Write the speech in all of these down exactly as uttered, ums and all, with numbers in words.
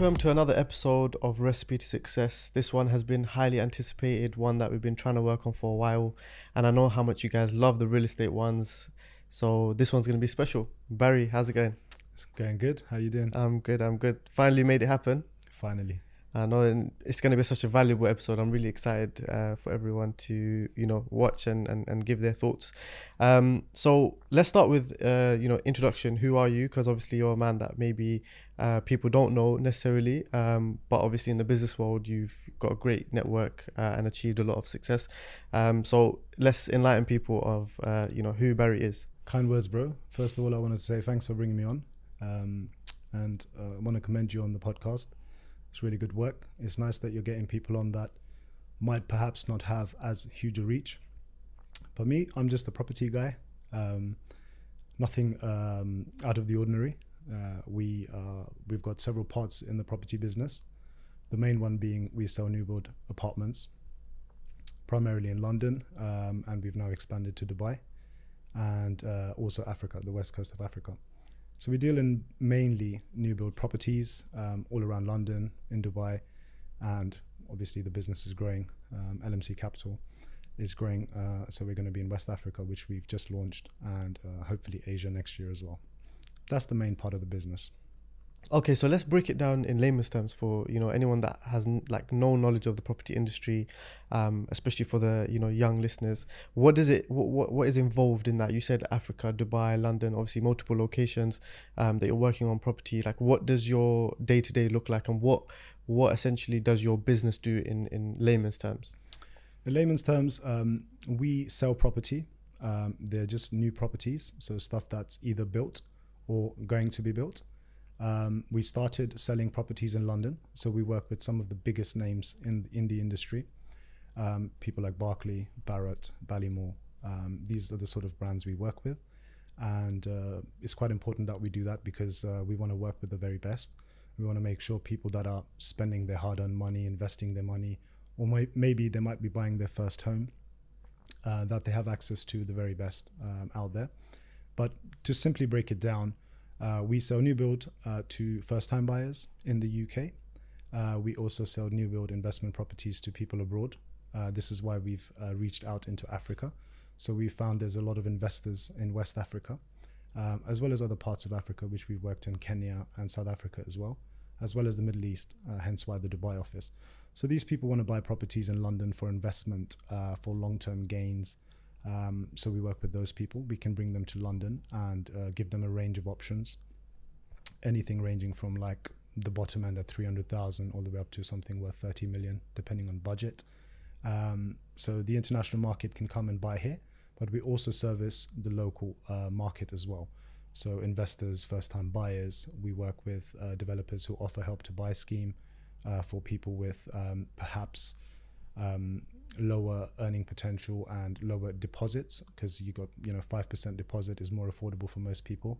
Welcome to another episode of Recipe to Success. This one has been highly anticipated, one that we've been trying to work on for a while, and I know how much you guys love the real estate ones, so this one's going to be special. Barry, how's it going? It's going good. How you doing? I'm good, I'm good. Finally made it happen. Finally. I know, and it's going to be such a valuable episode. I'm really excited uh, for everyone to, you know, watch and, and, and give their thoughts. Um, so let's start with, uh, you know, introduction. Who are you? Because obviously you're a man that maybe uh, people don't know necessarily. Um, but obviously in the business world, you've got a great network uh, and achieved a lot of success. Um, so let's enlighten people of, uh, you know, who Barry is. Kind words, bro. First of all, I wanted to say thanks for bringing me on. Um, and uh, I want to commend you on the podcast. It's really good work. It's nice that you're getting people on that might perhaps not have as huge a reach. For me, I'm just a property guy. Um, nothing um, out of the ordinary. Uh, we, uh, we've got several parts in the property business. The main one being we sell new build apartments, primarily in London. Um, and we've now expanded to Dubai and uh, also Africa, the west coast of Africa. So we deal in mainly new build properties um, all around London, in Dubai, and obviously the business is growing. Um, L M C Capital is growing, uh, so we're going to be in West Africa, which we've just launched, and uh, hopefully Asia next year as well. That's the main part of the business. Okay, so let's break it down in layman's terms for, you know, anyone that has n- like no knowledge of the property industry, um, especially for the, you know, young listeners. What does it, what, what, what is involved in that? You said Africa, Dubai, London, obviously multiple locations um, that you're working on property. Like, what does your day-to-day look like, and what what essentially does your business do in, in layman's terms? In layman's terms, um, we sell property. Um, they're just new properties, so stuff that's either built or going to be built. Um, we started selling properties in London, so we work with some of the biggest names in in the industry, um, people like Barclay, Barrett, Ballymore. Um, these are the sort of brands we work with, and uh, it's quite important that we do that because uh, we want to work with the very best. We want to make sure people that are spending their hard-earned money, investing their money, or may- maybe they might be buying their first home, uh, that they have access to the very best um, out there. But to simply break it down, Uh, we sell new build uh, to first-time buyers in the U K. Uh, we also sell new build investment properties to people abroad. Uh, this is why we've uh, reached out into Africa. So we found there's a lot of investors in West Africa, um, as well as other parts of Africa, which we've worked in Kenya and South Africa as well, as well as the Middle East, uh, hence why the Dubai office. So these people want to buy properties in London for investment, uh, for long-term gains. Um, so we work with those people. We can bring them to London and uh, give them a range of options, anything ranging from like the bottom end at three hundred thousand all the way up to something worth thirty million, depending on budget. Um, so the international market can come and buy here, but we also service the local uh, market as well. So investors, first-time buyers. We work with uh, developers who offer help to buy scheme uh, for people with um, perhaps um, lower earning potential and lower deposits, because you got, you know, five percent deposit is more affordable for most people.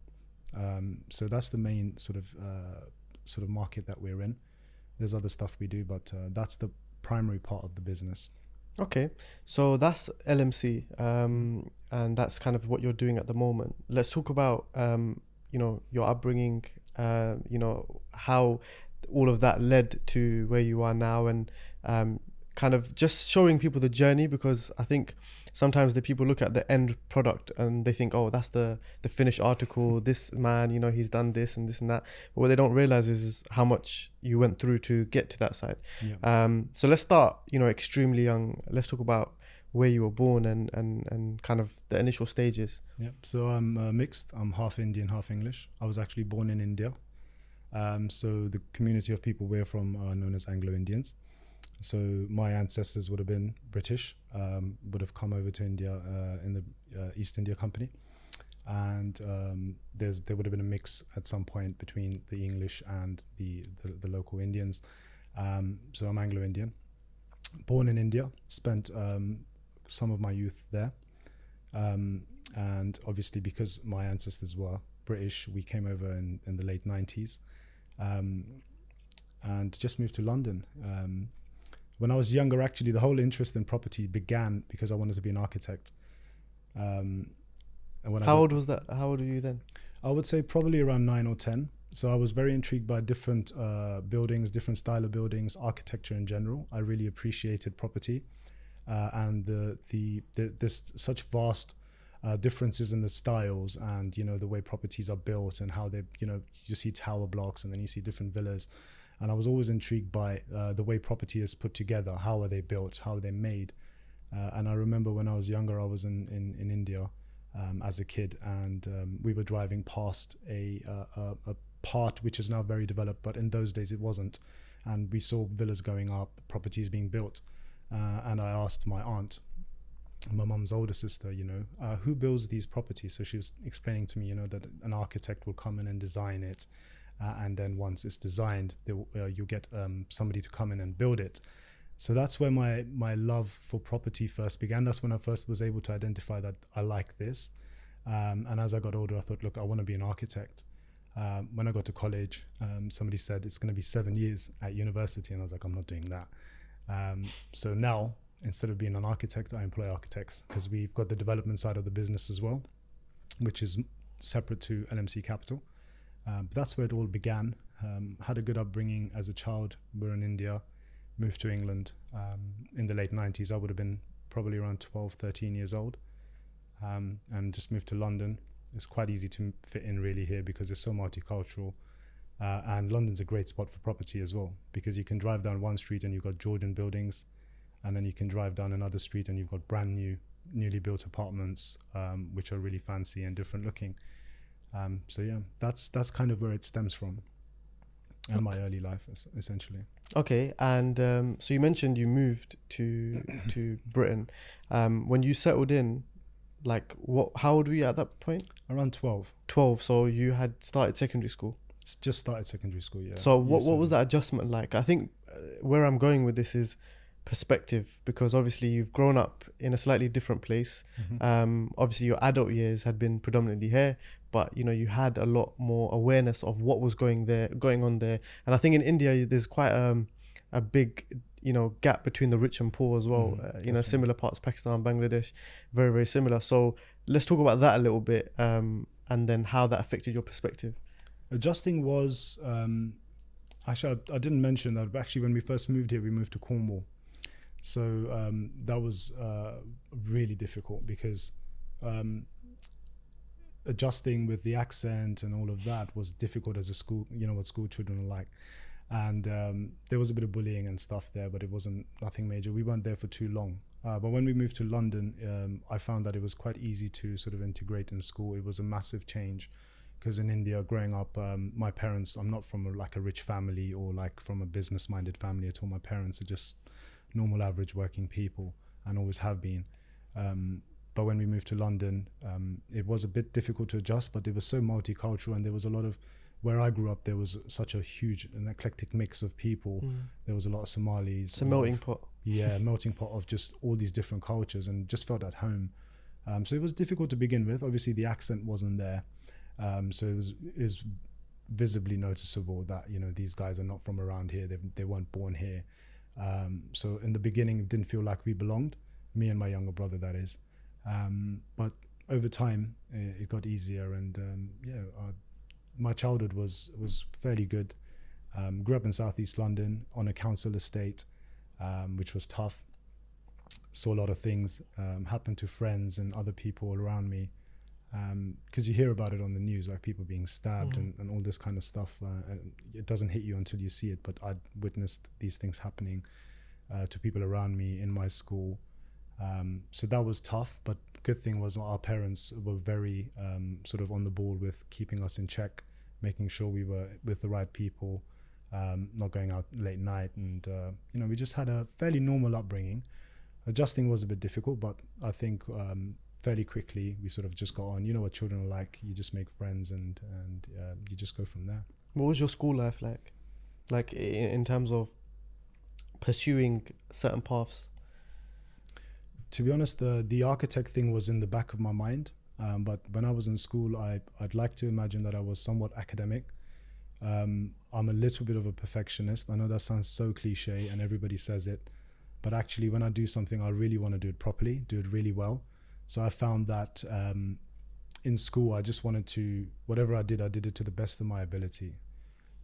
Um, so that's the main sort of uh, sort of market that we're in. There's other stuff we do, but uh, that's the primary part of the business. Okay, so that's L M C, um, and that's kind of what you're doing at the moment. Let's talk about um, you know, your upbringing, uh, you know, how all of that led to where you are now, and um, kind of just showing people the journey, because I think sometimes the people look at the end product and they think, oh, that's the the finished article, this man, you know, he's done this and this and that. But what they don't realize is, is how much you went through to get to that side. Yeah. Um, so let's start, you know, extremely young. Let's talk about where you were born and and, and kind of the initial stages. Yep. So I'm uh, mixed. I'm half Indian, half English. I was actually born in India. Um, so the community of people we're from are known as Anglo-Indians. So my ancestors would have been British, um, would have come over to India uh, in the uh, East India Company. And um, there's there would have been a mix at some point between the English and the, the, the local Indians. Um, so I'm Anglo-Indian. Born in India, spent um, some of my youth there. Um, and obviously because my ancestors were British, we came over in, in the late nineties um, and just moved to London. Um, When I was younger, actually, the whole interest in property began because I wanted to be an architect. Um, and when How I went, old was that? How old were you then? I would say probably around nine or ten. So I was very intrigued by different uh, buildings, different style of buildings, architecture in general. I really appreciated property uh, and the, the the this such vast uh, differences in the styles and, you know, the way properties are built and how they, you know, you see tower blocks and then you see different villas. And I was always intrigued by uh, the way property is put together. How are they built? How are they made? Uh, and I remember when I was younger, I was in, in, in India um, as a kid, and um, we were driving past a, uh, a, a part which is now very developed, but in those days it wasn't. And we saw villas going up, properties being built. Uh, and I asked my aunt, my mum's older sister, you know, uh, who builds these properties? So she was explaining to me, you know, that an architect will come in and design it. Uh, and then once it's designed, they, uh, you get um, somebody to come in and build it. So that's where my my love for property first began. That's when I first was able to identify that I like this. Um, and as I got older, I thought, look, I want to be an architect. Um, when I got to college, um, somebody said it's going to be seven years at university. And I was like, I'm not doing that. Um, so now, instead of being an architect, I employ architects, because we've got the development side of the business as well, which is separate to L M C Capital. Um, but that's where it all began. Um, had a good upbringing as a child. We were in India, moved to England um, in the late nineties. I would have been probably around twelve, thirteen years old, um, and just moved to London. It's quite easy to fit in really here because it's so multicultural. Uh, and London's a great spot for property as well, because you can drive down one street and you've got Georgian buildings, and then you can drive down another street and you've got brand new, newly built apartments, um, which are really fancy and different looking. Um, so yeah, that's that's kind of where it stems from, and okay. my early life essentially. Okay, and um, so you mentioned you moved to to Britain. Um, when you settled in, like what? How old were you at that point? Around twelve. Twelve. So you had started secondary school. It's just started secondary school, yeah. So what what was that adjustment like? I think where I'm going with this is perspective, because obviously you've grown up in a slightly different place. Mm-hmm. Um, obviously your adult years had been predominantly here, but you know, you had a lot more awareness of what was going there, going on there. And I think in India, there's quite um, a big, you know, gap between the rich and poor as well. Mm, uh, you definitely. know, similar parts, Pakistan, Bangladesh, very, very similar. So let's talk about that a little bit, um, and then how that affected your perspective. Adjusting was, um, actually, I, I didn't mention that, but actually when we first moved here, we moved to Cornwall. So um, that was uh, really difficult, because um, adjusting with the accent and all of that was difficult as a school, you know, what school children are like. And um, there was a bit of bullying and stuff there, but it wasn't nothing major. We weren't there for too long. Uh, but when we moved to London, um, I found that it was quite easy to sort of integrate in school. It was a massive change, because in India, growing up, um, my parents, I'm not from a, like a rich family or like from a business-minded family at all. My parents are just normal, average working people, and always have been. Um, But when we moved to London, um, it was a bit difficult to adjust, but it was so multicultural, and there was a lot of, where I grew up, there was such a huge and eclectic mix of people. Mm. There was a lot of Somalis. It's a melting of, pot. Yeah, melting pot of just all these different cultures, and just felt at home. Um, so it was difficult to begin with. Obviously the accent wasn't there. Um, so it was, it was visibly noticeable that, you know, these guys are not from around here. They, they weren't born here. Um, so in the beginning, it didn't feel like we belonged, me and my younger brother, that is. Um, but over time, it, it got easier, and um, yeah, uh, my childhood was was fairly good. Um, grew up in Southeast London on a council estate, um, which was tough. Saw a lot of things um, happen to friends and other people around me, because um, you hear about it on the news, like people being stabbed. Mm-hmm. and, and all this kind of stuff. Uh, and it doesn't hit you until you see it, but I'd witnessed these things happening uh, to people around me in my school. Um, so that was tough, but good thing was our parents were very um, sort of on the ball with keeping us in check, making sure we were with the right people, um, not going out late night, and uh, you know, we just had a fairly normal upbringing. Adjusting was a bit difficult, but I think um, fairly quickly we sort of just got on. You know what children are like, you just make friends, and and uh, you just go from there. What was your school life like? Like in terms of pursuing certain paths? To be honest, the, the architect thing was in the back of my mind. Um, but when I was in school, I, I'd like to imagine that I was somewhat academic. Um, I'm a little bit of a perfectionist. I know that sounds so cliche and everybody says it, but actually when I do something, I really want to do it properly, do it really well. So I found that um, in school, I just wanted to, whatever I did, I did it to the best of my ability.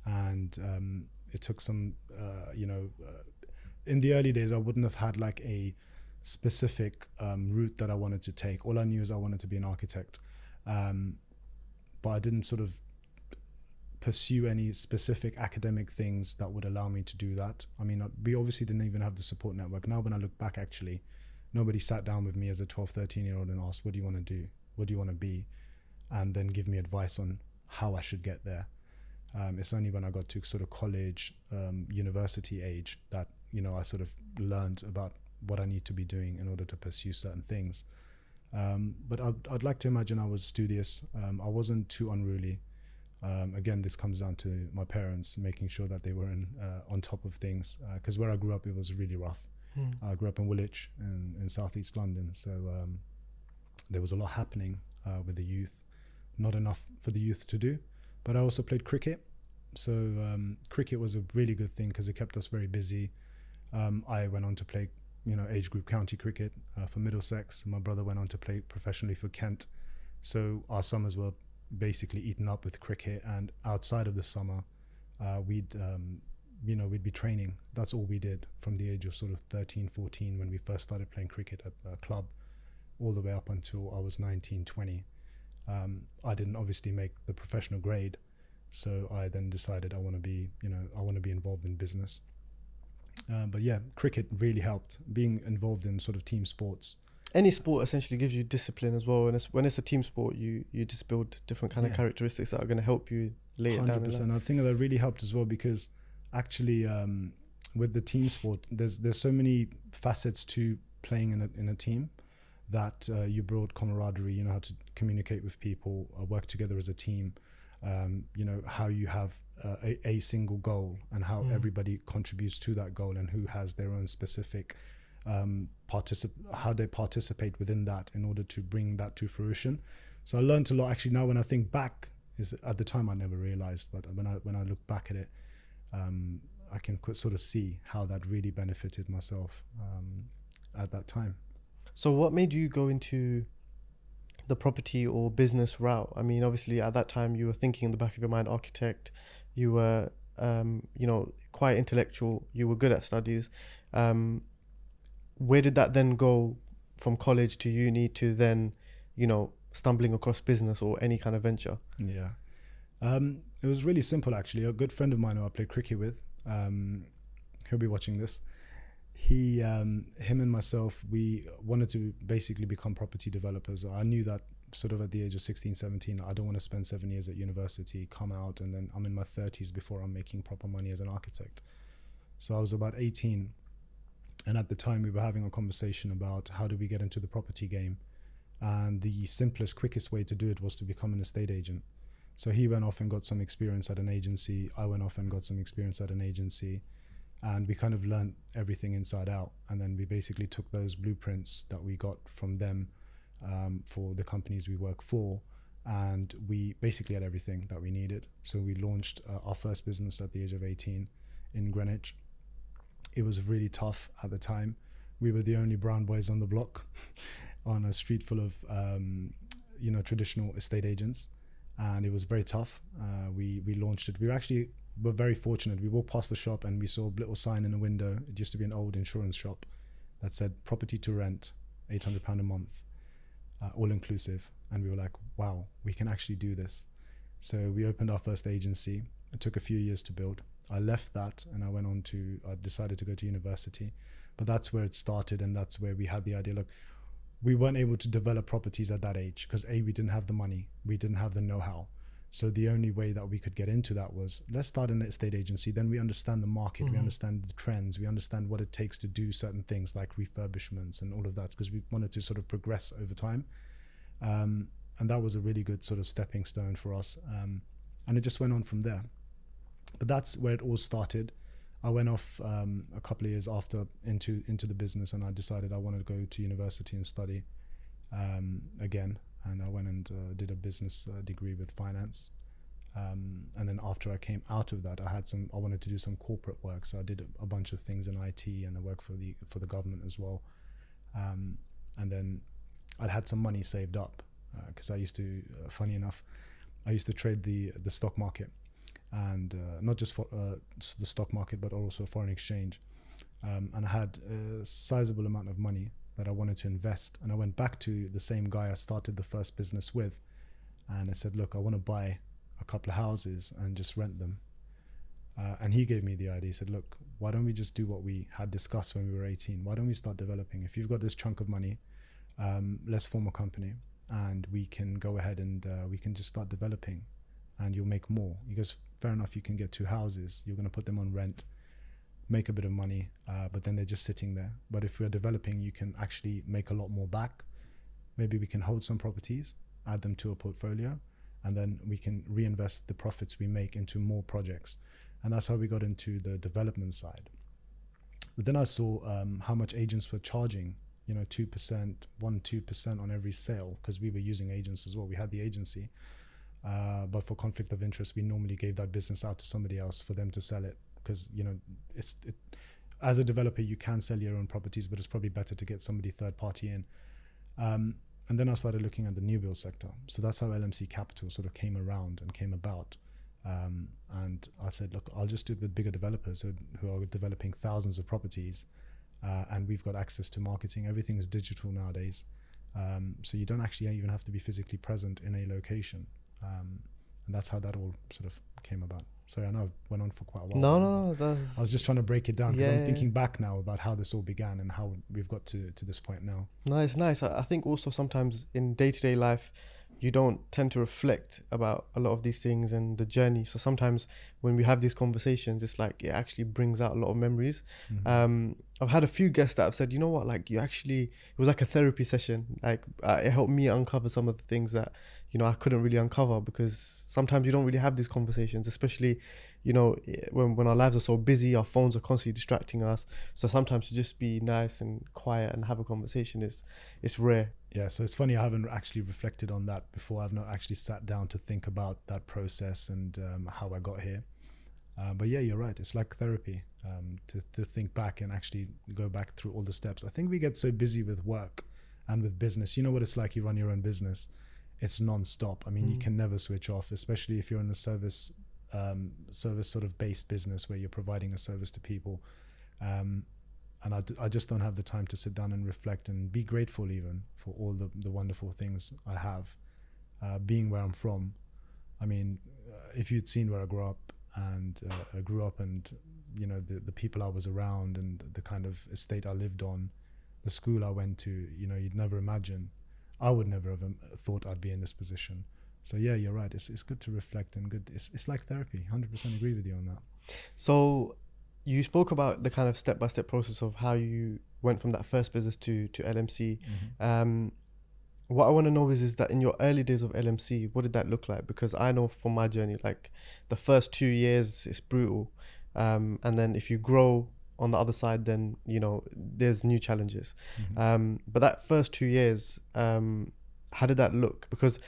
And um, it took some, uh, you know, uh, in the early days, I wouldn't have had like a specific um, route that I wanted to take. All I knew is I wanted to be an architect. Um, but I didn't sort of pursue any specific academic things that would allow me to do that. I mean, we obviously didn't even have the support network. Now when I look back, actually, nobody sat down with me as a twelve, thirteen year old and asked, what do you want to do? What do you want to be? And then give me advice on how I should get there. Um, it's only when I got to sort of college, um, university age that, you know, I sort of learned about what I need to be doing in order to pursue certain things. Um, but I'd, I'd like to imagine I was studious. Um, I wasn't too unruly. Um, again, this comes down to my parents making sure that they were in, uh, on top of things. Because uh, where I grew up, it was really rough. Mm. I grew up in Woolwich in, in southeast London. So um, there was a lot happening uh, with the youth. Not enough for the youth to do. But I also played cricket. So um, cricket was a really good thing because it kept us very busy. Um, I went on to play, you know, age group county cricket uh, for Middlesex. My brother went on to play professionally for Kent. So our summers were basically eaten up with cricket, and outside of the summer, uh, we'd, um, you know, we'd be training. That's all we did from the age of sort of thirteen, fourteen, when we first started playing cricket at a club, all the way up until I was nineteen, twenty. Um, I didn't obviously make the professional grade, so I then decided I want to be, you know, I want to be involved in business. Uh, but yeah, cricket really helped. Being involved in sort of team sports. Any sport essentially gives you discipline as well. And it's, when it's a team sport, you you just build different kind yeah. of characteristics that are going to help you later one hundred percent. Down the line. I think that really helped as well, because actually um, with the team sport, there's there's so many facets to playing in a, in a team that uh, you build camaraderie. You know how to communicate with people, uh, work together as a team. Um, you know, how you have uh, a, a single goal and how mm. everybody contributes to that goal, and who has their own specific um, particip how they participate within that in order to bring that to fruition. So I learned a lot. Actually, now when I think back, is at the time I never realized, but when I when I look back at it, um, I can sort of see how that really benefited myself um, at that time. So what made you go into the property or business route? I mean, obviously at that time you were thinking in the back of your mind, architect, you were, um, you know, quite intellectual, you were good at studies. Um, where did that then go from college to uni to then, you know, stumbling across business or any kind of venture? Yeah, um, it was really simple actually. A good friend of mine who I played cricket with, um, he'll be watching this. He, um, him and myself, we wanted to basically become property developers. I knew that sort of at the age of sixteen, seventeen, I don't want to spend seven years at university, come out, and then I'm in my thirties before I'm making proper money as an architect. So I was about eighteen. And at the time we were having a conversation about how do we get into the property game? And the simplest, quickest way to do it was to become an estate agent. So he went off and got some experience at an agency. I went off and got some experience at an agency. And we kind of learned everything inside out. And then we basically took those blueprints that we got from them um, for the companies we work for. And we basically had everything that we needed. So we launched uh, our first business at the age of eighteen in Greenwich. It was really tough at the time. We were the only brown boys on the block on a street full of um, you know, traditional estate agents. And it was very tough. Uh, we, we launched it. We were actually were very fortunate. We walked past the shop and we saw a little sign in the window. It used to be an old insurance shop that said property to rent, eight hundred pounds a month, uh, all inclusive. And we were like, wow, we can actually do this. So we opened our first agency. It took a few years to build. I left that and I went on to, I decided to go to university, but that's where it started. And that's where we had the idea, look, we weren't able to develop properties at that age because A, we didn't have the money, we didn't have the know-how. So the only way that we could get into that was, let's start an estate agency, then we understand the market, mm-hmm. we understand the trends, we understand what it takes to do certain things like refurbishments and all of that, because we wanted to sort of progress over time. Um, and that was a really good sort of stepping stone for us. Um, and it just went on from there. But that's where it all started. I went off um, a couple of years after into into the business, and I decided I wanted to go to university and study um, again. And I went and uh, did a business uh, degree with finance. Um, and then after I came out of that, I had some. I wanted to do some corporate work, so I did a, a bunch of things in I T, and I worked for the for the government as well. Um, and then I'd had some money saved up, because uh, I used to, uh, funny enough, I used to trade the the stock market, and uh, not just for uh, the stock market, but also foreign exchange. Um, and I had a sizable amount of money that I wanted to invest. And I went back to the same guy I started the first business with. And I said, look, I want to buy a couple of houses and just rent them. Uh, and he gave me the idea. He said, look, why don't we just do what we had discussed when we were eighteen? Why don't we start developing? If you've got this chunk of money, um, let's form a company and we can go ahead and uh, we can just start developing and you'll make more. He goes, fair enough, you can get two houses. You're going to put them on rent, make a bit of money, uh, but then they're just sitting there. But if we're developing, you can actually make a lot more back. Maybe we can hold some properties, add them to a portfolio, and then we can reinvest the profits we make into more projects. And that's how we got into the development side. But then I saw um, how much agents were charging, you know, two percent, one percent, two percent on every sale, because we were using agents as well. We had the agency, uh, but for conflict of interest, we normally gave that business out to somebody else for them to sell it. Because, you know, it's it, as a developer, you can sell your own properties, but it's probably better to get somebody third party in. Um, and then I started looking at the new build sector. So that's how L M C Capital sort of came around and came about. Um, and I said, look, I'll just do it with bigger developers who, who are developing thousands of properties. Uh, and we've got access to marketing. Everything is digital nowadays. Um, so you don't actually even have to be physically present in a location. Um, and that's how that all sort of came about. Sorry, I know I went on for quite a while. No, no, no. That's... I was just trying to break it down because yeah, I'm thinking back now about how this all began and how we've got to, to this point now. No, it's nice. I think also sometimes in day-to-day life, you don't tend to reflect about a lot of these things and the journey. So sometimes when we have these conversations, it's like it actually brings out a lot of memories. Mm-hmm. Um, I've had a few guests that have said, you know what, like you actually, it was like a therapy session. Like uh, it helped me uncover some of the things that, you know, I couldn't really uncover, because sometimes you don't really have these conversations, especially, you know, when, when our lives are so busy, our phones are constantly distracting us. So sometimes to just be nice and quiet and have a conversation is, it's rare. Yeah, so it's funny, I haven't actually reflected on that before. I've not actually sat down to think about that process and um, how I got here. Uh, but yeah, you're right. It's like therapy, um, to, to think back and actually go back through all the steps. I think we get so busy with work and with business. You know what it's like, you run your own business. It's non-stop. I mean, mm. you can never switch off, especially if you're in a service, um, service sort of based business where you're providing a service to people. Um, And I, d- I just don't have the time to sit down and reflect and be grateful even for all the, the wonderful things I have. Uh, being where I'm from, I mean, uh, if you'd seen where I grew up and uh, I grew up and, you know, the, the people I was around and the kind of estate I lived on, the school I went to, you know, you'd never imagine. I would never have thought I'd be in this position. So yeah, you're right. It's, it's good to reflect and good. It's, it's like therapy. one hundred percent agree with you on that. So... You spoke about the kind of step-by-step process of how you went from that first business to, to L M C. Mm-hmm. Um, what I want to know is, is that in your early days of L M C, what did that look like? Because I know from my journey, like the first two years is brutal. Um, and then if you grow on the other side, then, you know, there's new challenges. Mm-hmm. Um, but that first two years, um, how did that look? Because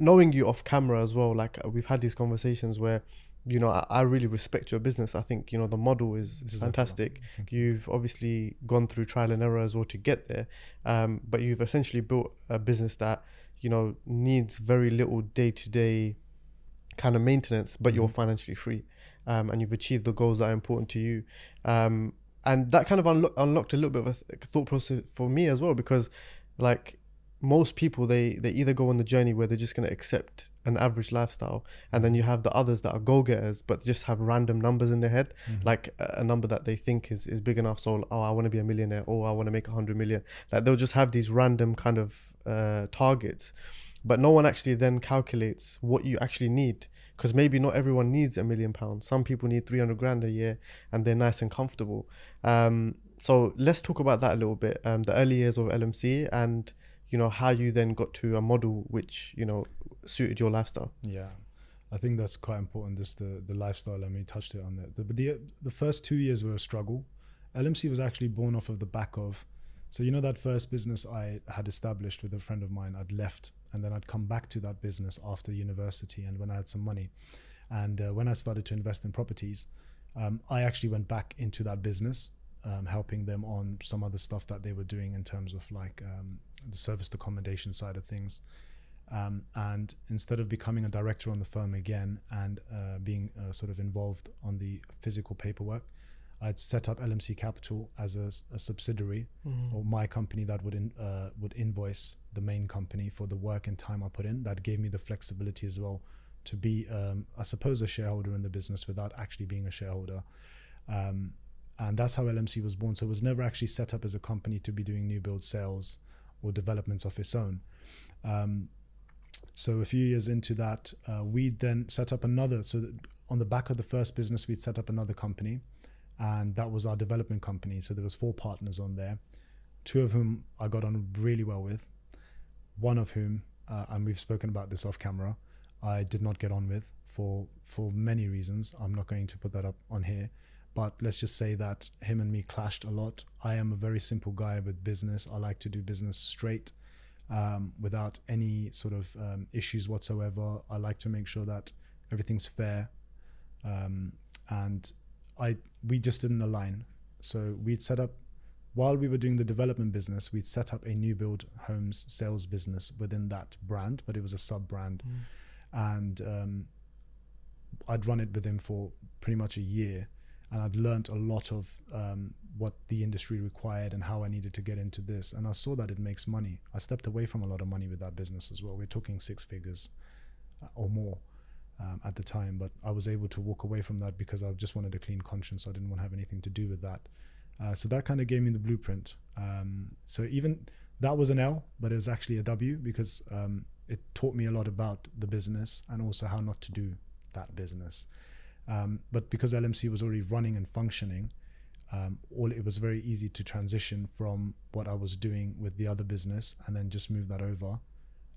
knowing you off camera as well, like we've had these conversations where, you know, I, I really respect your business. I think, you know, the model is, is fantastic. Exactly. You've obviously gone through trial and error as well to get there. Um, but you've essentially built a business that, you know, needs very little day-to-day kind of maintenance, but mm-hmm. you're financially free. Um, and you've achieved the goals that are important to you. Um, and that kind of unlo- unlocked a little bit of a th- thought process for me as well, because like, most people, they they either go on the journey where they're just going to accept an average lifestyle, and then you have the others that are go-getters but just have random numbers in their head, mm-hmm. like a number that they think is, is big enough. So, oh, I want to be a millionaire, or I want to make one hundred million. Like they'll just have these random kind of uh, targets, but no one actually then calculates what you actually need, because maybe not everyone needs a million pounds. Some people need three hundred grand a year and they're nice and comfortable. Um, so let's talk about that a little bit, um, the early years of L M C and... you know, how you then got to a model which, you know, suited your lifestyle. Yeah, I think that's quite important, just the, the lifestyle. I mean, you touched it on that. But the, the, the first two years were a struggle. L M C was actually born off of the back of, so you know that first business I had established with a friend of mine, I'd left and then I'd come back to that business after university and when I had some money. And uh, when I started to invest in properties, um, I actually went back into that business, Um, helping them on some other stuff that they were doing in terms of like um, the serviced accommodation side of things. Um, and instead of becoming a director on the firm again and uh, being uh, sort of involved on the physical paperwork, I'd set up L M C Capital as a, a subsidiary, mm-hmm. or my company that would in, uh, would invoice the main company for the work and time I put in. That gave me the flexibility as well to be, um, I suppose, a shareholder in the business without actually being a shareholder. Um, and that's how L M C was born. So it was never actually set up as a company to be doing new build sales or developments of its own. Um, So a few years into that, uh, we then set up another, so that on the back of the first business, we'd set up another company, and that was our development company. So there was four partners on there, two of whom I got on really well with, one of whom, uh, and we've spoken about this off camera, I did not get on with for, for many reasons. I'm not going to put that up on here, but let's just say that him and me clashed a lot. I am a very simple guy with business. I like to do business straight. Um, without any sort of um, issues whatsoever. I like to make sure that everything's fair, um, and I we just didn't align. So we'd set up, while we were doing the development business, we'd set up a new build homes sales business within that brand, but it was a sub brand, mm. and um, I'd run it with him for pretty much a year, and I'd learned a lot of um, what the industry required and how I needed to get into this. And I saw that it makes money. I stepped away from a lot of money with that business as well. We're talking six figures or more um, at the time, but I was able to walk away from that because I just wanted a clean conscience. I didn't want to have anything to do with that. Uh, so that kind of gave me the blueprint. Um, so even that was an L, but it was actually a W because um, it taught me a lot about the business and also how not to do that business. Um, but because L M C was already running and functioning, Um, all it was very easy to transition from what I was doing with the other business and then just move that over.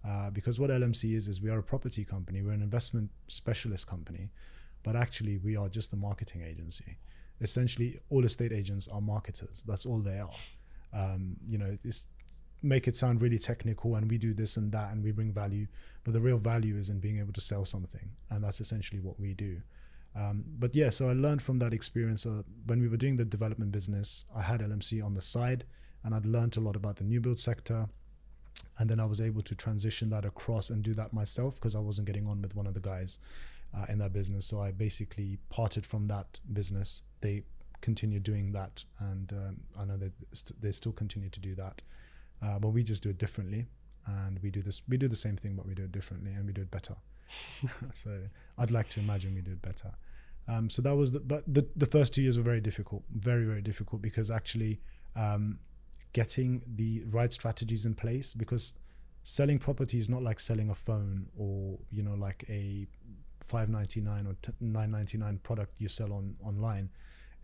Uh, because what L M C is, is we are a property company, we're an investment specialist company, but actually we are just a marketing agency. Essentially, all estate agents are marketers, that's all they are. Um, you know, it's, make it sound really technical and we do this and that and we bring value, but the real value is in being able to sell something, and that's essentially what we do. Um, but yeah, so I learned from that experience. Uh, when we were doing the development business, I had L M C on the side, and I'd learned a lot about the new build sector. And then I was able to transition that across and do that myself because I wasn't getting on with one of the guys uh, in that business. So I basically parted from that business. They continued doing that, and um, I know that st they still continue to do that, uh, but we just do it differently. And we do this, we do the same thing, but we do it differently and we do it better. So I'd like to imagine we do it better. Um, so that was, the, but the, the first two years were very difficult, very, very difficult, because actually um, getting the right strategies in place, because selling property is not like selling a phone or, you know, like a five ninety-nine or nine ninety-nine product you sell on online.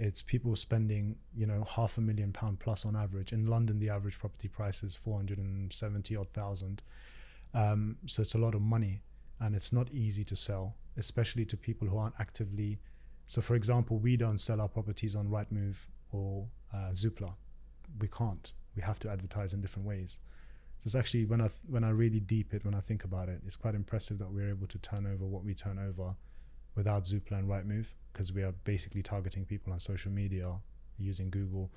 It's people spending, you know, half a million pound plus on average. In London, the average property price is four hundred seventy odd thousand. Um, so it's a lot of money, and it's not easy to sell, especially to people who aren't actively. So for example, we don't sell our properties on Rightmove or uh, Zoopla. We can't, we have to advertise in different ways. So it's actually, when I, when I really deep it, when I think about it, it's quite impressive that we're able to turn over what we turn over without Zoopla and Rightmove, because we are basically targeting people on social media, using Google,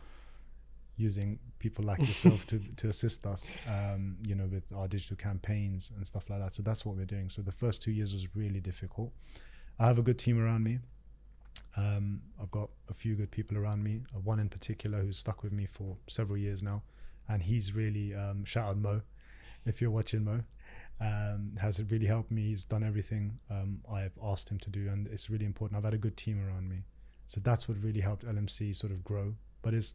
using people like yourself to, to assist us, um, you know, with our digital campaigns and stuff like that. So that's what we're doing. So the first two years was really difficult. I have a good team around me. Um, I've got a few good people around me, uh, one in particular who's stuck with me for several years now. And he's really, um, shout out Mo, if you're watching, Mo, um, has really helped me. He's done everything um, I've asked him to do, and it's really important. I've had a good team around me. So that's what really helped L M C sort of grow. But it's,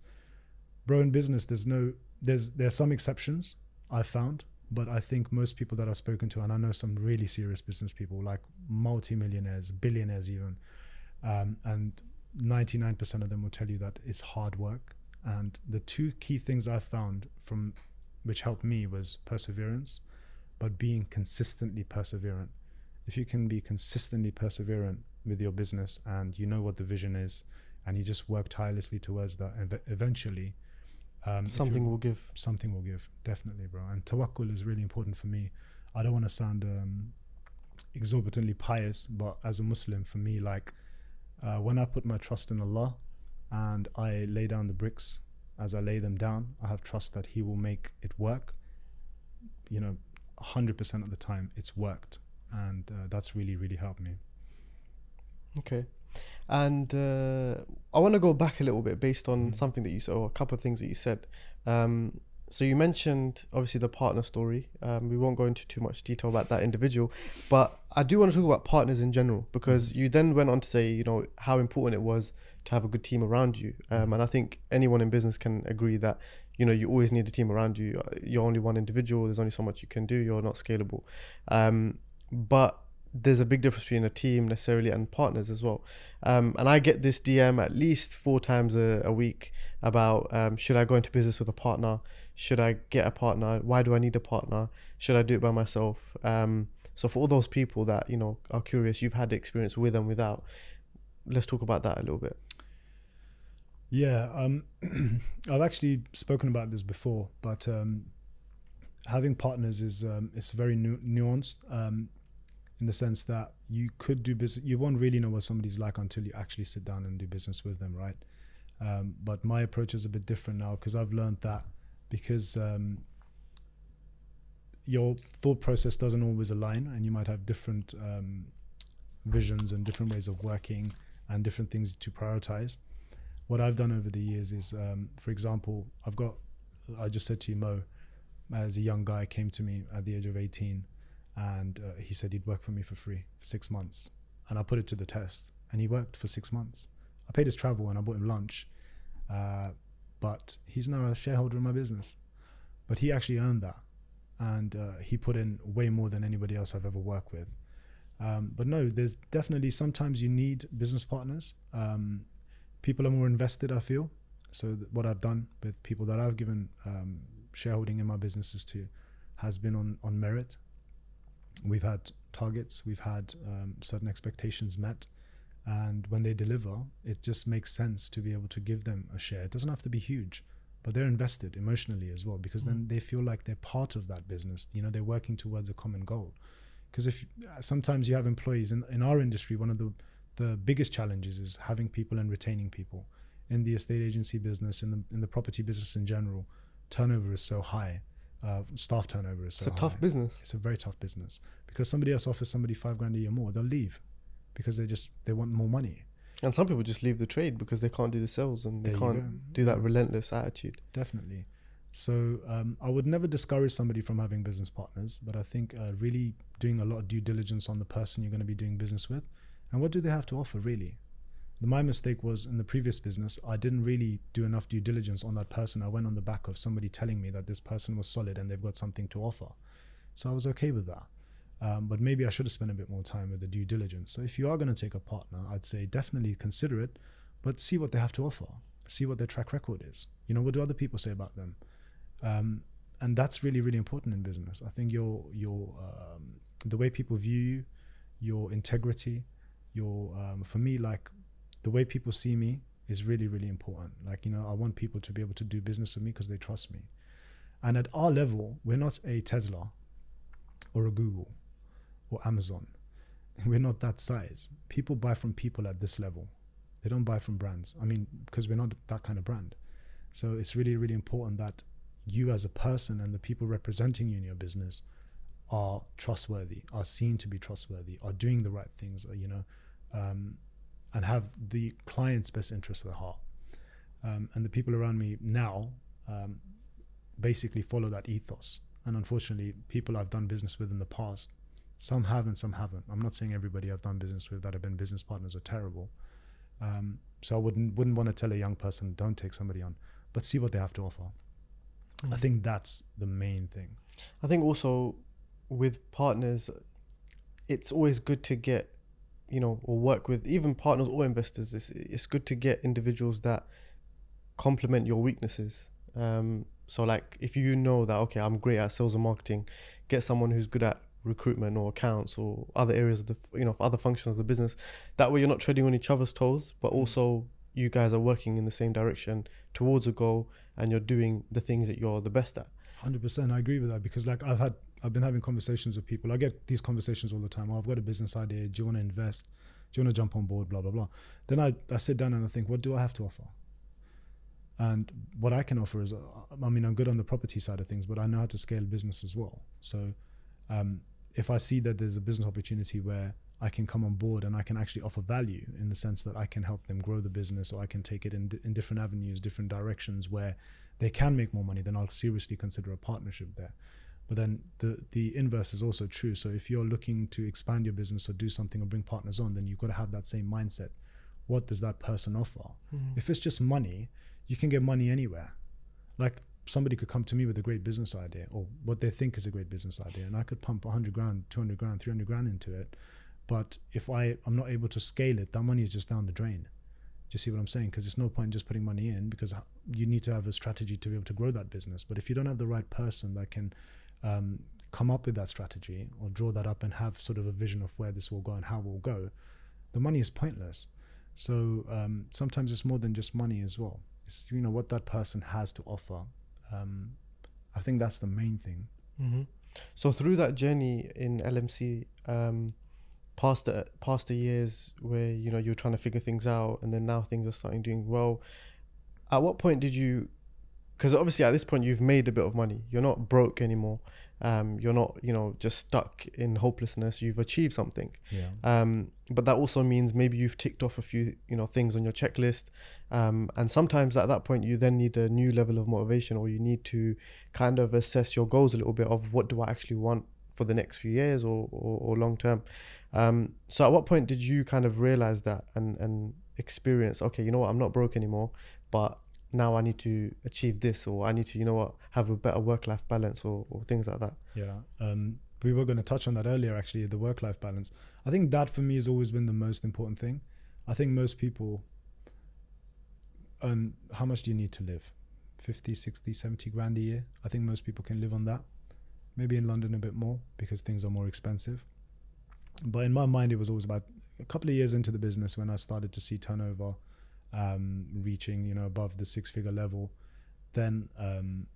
bro, in business, there's no, there's, there's some exceptions I've found, but I think most people that I've spoken to, and I know some really serious business people, like multi-millionaires, billionaires even, um, and ninety-nine percent of them will tell you that it's hard work. And the two key things I found from, which helped me, was perseverance, but being consistently perseverant. If you can be consistently perseverant with your business and you know what the vision is, and you just work tirelessly towards that, and eventually, Um, something will give. Something will give, definitely, bro. And Tawakkul is really important for me. I don't want to sound um, exorbitantly pious, but as a Muslim, for me, like uh, when I put my trust in Allah and I lay down the bricks, as I lay them down, I have trust that He will make it work. You know, one hundred percent of the time it's worked, and uh, that's really really helped me. Okay. And uh, I want to go back a little bit based on mm. something that you said, or a couple of things that you said. Um, so you mentioned obviously the partner story. Um, we won't go into too much detail about that individual, but I do want to talk about partners in general, because mm. you then went on to say, you know, how important it was to have a good team around you. Um, and I think anyone in business can agree that, you know, you always need a team around you. You're only one individual. There's only so much you can do. You're not scalable. Um, but there's a big difference between a team necessarily and partners as well. Um, and I get this D M at least four times a, a week about, um, should I go into business with a partner? Should I get a partner? Why do I need a partner? Should I do it by myself? Um, so for all those people that, you know, are curious, you've had the experience with and without, let's talk about that a little bit. Yeah, um, I've actually spoken about this before, but um, having partners is um, it's very nu nuanced. Um, in the sense that you could do business, you won't really know what somebody's like until you actually sit down and do business with them, right? Um, but my approach is a bit different now, because I've learned that, because um, your thought process doesn't always align, and you might have different um, visions and different ways of working and different things to prioritize. What I've done over the years is, um, for example, I've got, I just said to you, Mo, as a young guy came to me at the age of eighteen, and uh, he said he'd work for me for free for six months. And I put it to the test, and he worked for six months. I paid his travel and I bought him lunch, uh, but he's now a shareholder in my business. But he actually earned that, and uh, he put in way more than anybody else I've ever worked with. Um, but no, there's definitely, sometimes you need business partners. Um, people are more invested, I feel. So what I've done with people that I've given um, shareholding in my businesses to has been on, on merit. We've had targets, we've had um, certain expectations met, and when they deliver, it just makes sense to be able to give them a share. It doesn't have to be huge, but they're invested emotionally as well, because mm. then they feel like they're part of that business. You know, they're working towards a common goal. Because if sometimes you have employees, in, in our industry, one of the, the biggest challenges is having people and retaining people. In the estate agency business, in the, in the property business in general, turnover is so high. Uh, staff turnover is so high. It's a tough business. It's a very tough business, because somebody else offers somebody five grand a year more, they'll leave because they just they want more money. And some people just leave the trade because they can't do the sales, and they can't do that relentless attitude. Definitely. So um, I would never discourage somebody from having business partners, but I think uh, really doing a lot of due diligence on the person you're going to be doing business with, and what do they have to offer really. My mistake was, in the previous business, I didn't really do enough due diligence on that person. I went on the back of somebody telling me that this person was solid and they've got something to offer. So I was okay with that. Um, but maybe I should have spent a bit more time with the due diligence. So if you are going to take a partner, I'd say definitely consider it, but see what they have to offer. See what their track record is. You know, what do other people say about them? Um, and that's really, really important in business. I think your, your, um, the way people view you, your integrity, your, um, for me, like, the way people see me is really, really important. Like, you know, I want people to be able to do business with me because they trust me. And at our level, we're not a Tesla or a Google or Amazon. We're not that size. People buy from people at this level. They don't buy from brands. I mean, because we're not that kind of brand. So it's really, really important that you as a person and the people representing you in your business are trustworthy, are seen to be trustworthy, are doing the right things, you know, um, and have the client's best interest at heart. Um, and the people around me now um, basically follow that ethos. And unfortunately, people I've done business with in the past, some have and some haven't. I'm not saying everybody I've done business with that have been business partners are terrible. Um, so I wouldn't, wouldn't want to tell a young person, don't take somebody on, but see what they have to offer. Mm-hmm. I think that's the main thing. I think also with partners, it's always good to get, you know, or work with even partners or investors. It's, it's good to get individuals that complement your weaknesses. Um, so like, if you know that, okay, I'm great at sales and marketing, get someone who's good at recruitment or accounts or other areas of the, you know, other functions of the business. That way you're not treading on each other's toes, but also you guys are working in the same direction towards a goal, and you're doing the things that you're the best at. one hundred percent, I agree with that, because like I've had, I've been having conversations with people. I get these conversations all the time. Oh, I've got a business idea. Do you want to invest? Do you want to jump on board? Blah, blah, blah. Then I, I sit down and I think, what do I have to offer? And what I can offer is, I mean, I'm good on the property side of things, but I know how to scale business as well. So Um, if I see that there's a business opportunity where I can come on board and I can actually offer value, in the sense that I can help them grow the business, or I can take it in, in different avenues, different directions where they can make more money, then I'll seriously consider a partnership there. But then the, the inverse is also true. So if you're looking to expand your business or do something or bring partners on, then you've got to have that same mindset. What does that person offer? Mm-hmm. If it's just money, you can get money anywhere. Like, somebody could come to me with a great business idea, or what they think is a great business idea, and I could pump a hundred grand, two hundred grand, three hundred grand into it. But if I, I'm not able to scale it, that money is just down the drain. Do you see what I'm saying? Because it's no point just putting money in, because you need to have a strategy to be able to grow that business. But if you don't have the right person that can um, come up with that strategy or draw that up and have sort of a vision of where this will go and how it will go, the money is pointless. So um, sometimes it's more than just money as well. It's, you know, what that person has to offer. Um, I think that's the main thing. Mm-hmm. So through that journey in L M C, um, past the past the years where, you know, you're trying to figure things out, and then now things are starting doing well, at what point did you, because obviously at this point you've made a bit of money, you're not broke anymore, um you're not, you know, just stuck in hopelessness, you've achieved something. Yeah. Um but that also means maybe you've ticked off a few, you know, things on your checklist, um and sometimes at that point you then need a new level of motivation, or you need to kind of assess your goals a little bit of, what do I actually want for the next few years, or, or, or long term. Um, so at what point did you kind of realize that and, and experience, okay, you know what, I'm not broke anymore, but now I need to achieve this, or I need to, you know what, have a better work-life balance, or, or things like that? Yeah, um, we were going to touch on that earlier, actually, the work-life balance. I think that for me has always been the most important thing. I think most people, um, how much do you need to live? fifty, sixty, seventy grand a year? I think most people can live on that. Maybe in London a bit more, because things are more expensive. But in my mind, it was always about a couple of years into the business when I started to see turnover um, reaching, you know, above the six-figure level. Then um,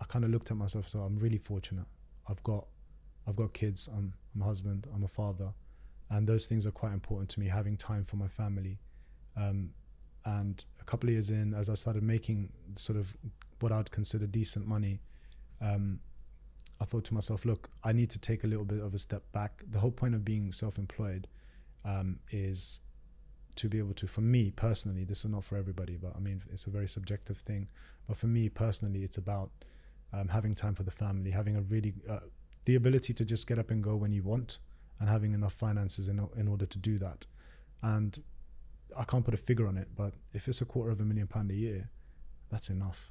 I kind of looked at myself. So I'm really fortunate. I've got, I've got kids. I'm, I'm a husband. I'm a father, and those things are quite important to me. Having time for my family. Um, and a couple of years in, as I started making sort of what I'd consider decent money. Um, I thought to myself, look, I need to take a little bit of a step back. The whole point of being self-employed um, is to be able to, for me personally, this is not for everybody, but I mean, it's a very subjective thing. But for me personally, it's about um, having time for the family, having a really, uh, the ability to just get up and go when you want, and having enough finances in, in order to do that. And I can't put a figure on it, but if it's a quarter of a million pound a year, that's enough.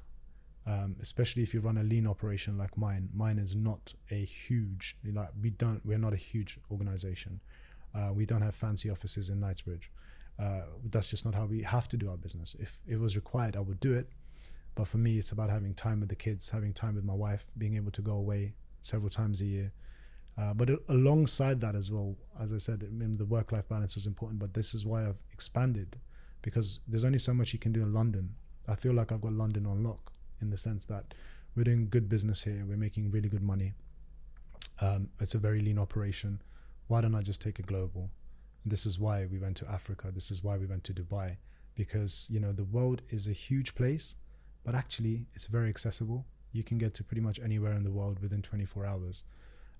Um, especially if you run a lean operation like mine. Mine is not a huge, like we don't, we're not a huge organization. Uh, we don't have fancy offices in Knightsbridge. Uh, that's just not how we have to do our business. If it was required, I would do it. But for me, it's about having time with the kids, having time with my wife, being able to go away several times a year. Uh, but alongside that as well, as I said, I mean, the work-life balance was important, but this is why I've expanded, because there's only so much you can do in London. I feel like I've got London on lock, in the sense that we're doing good business here, we're making really good money. Um, it's a very lean operation. Why don't I just take it global? And this is why we went to Africa. This is why we went to Dubai, because, you know, the world is a huge place, but actually it's very accessible. You can get to pretty much anywhere in the world within twenty-four hours.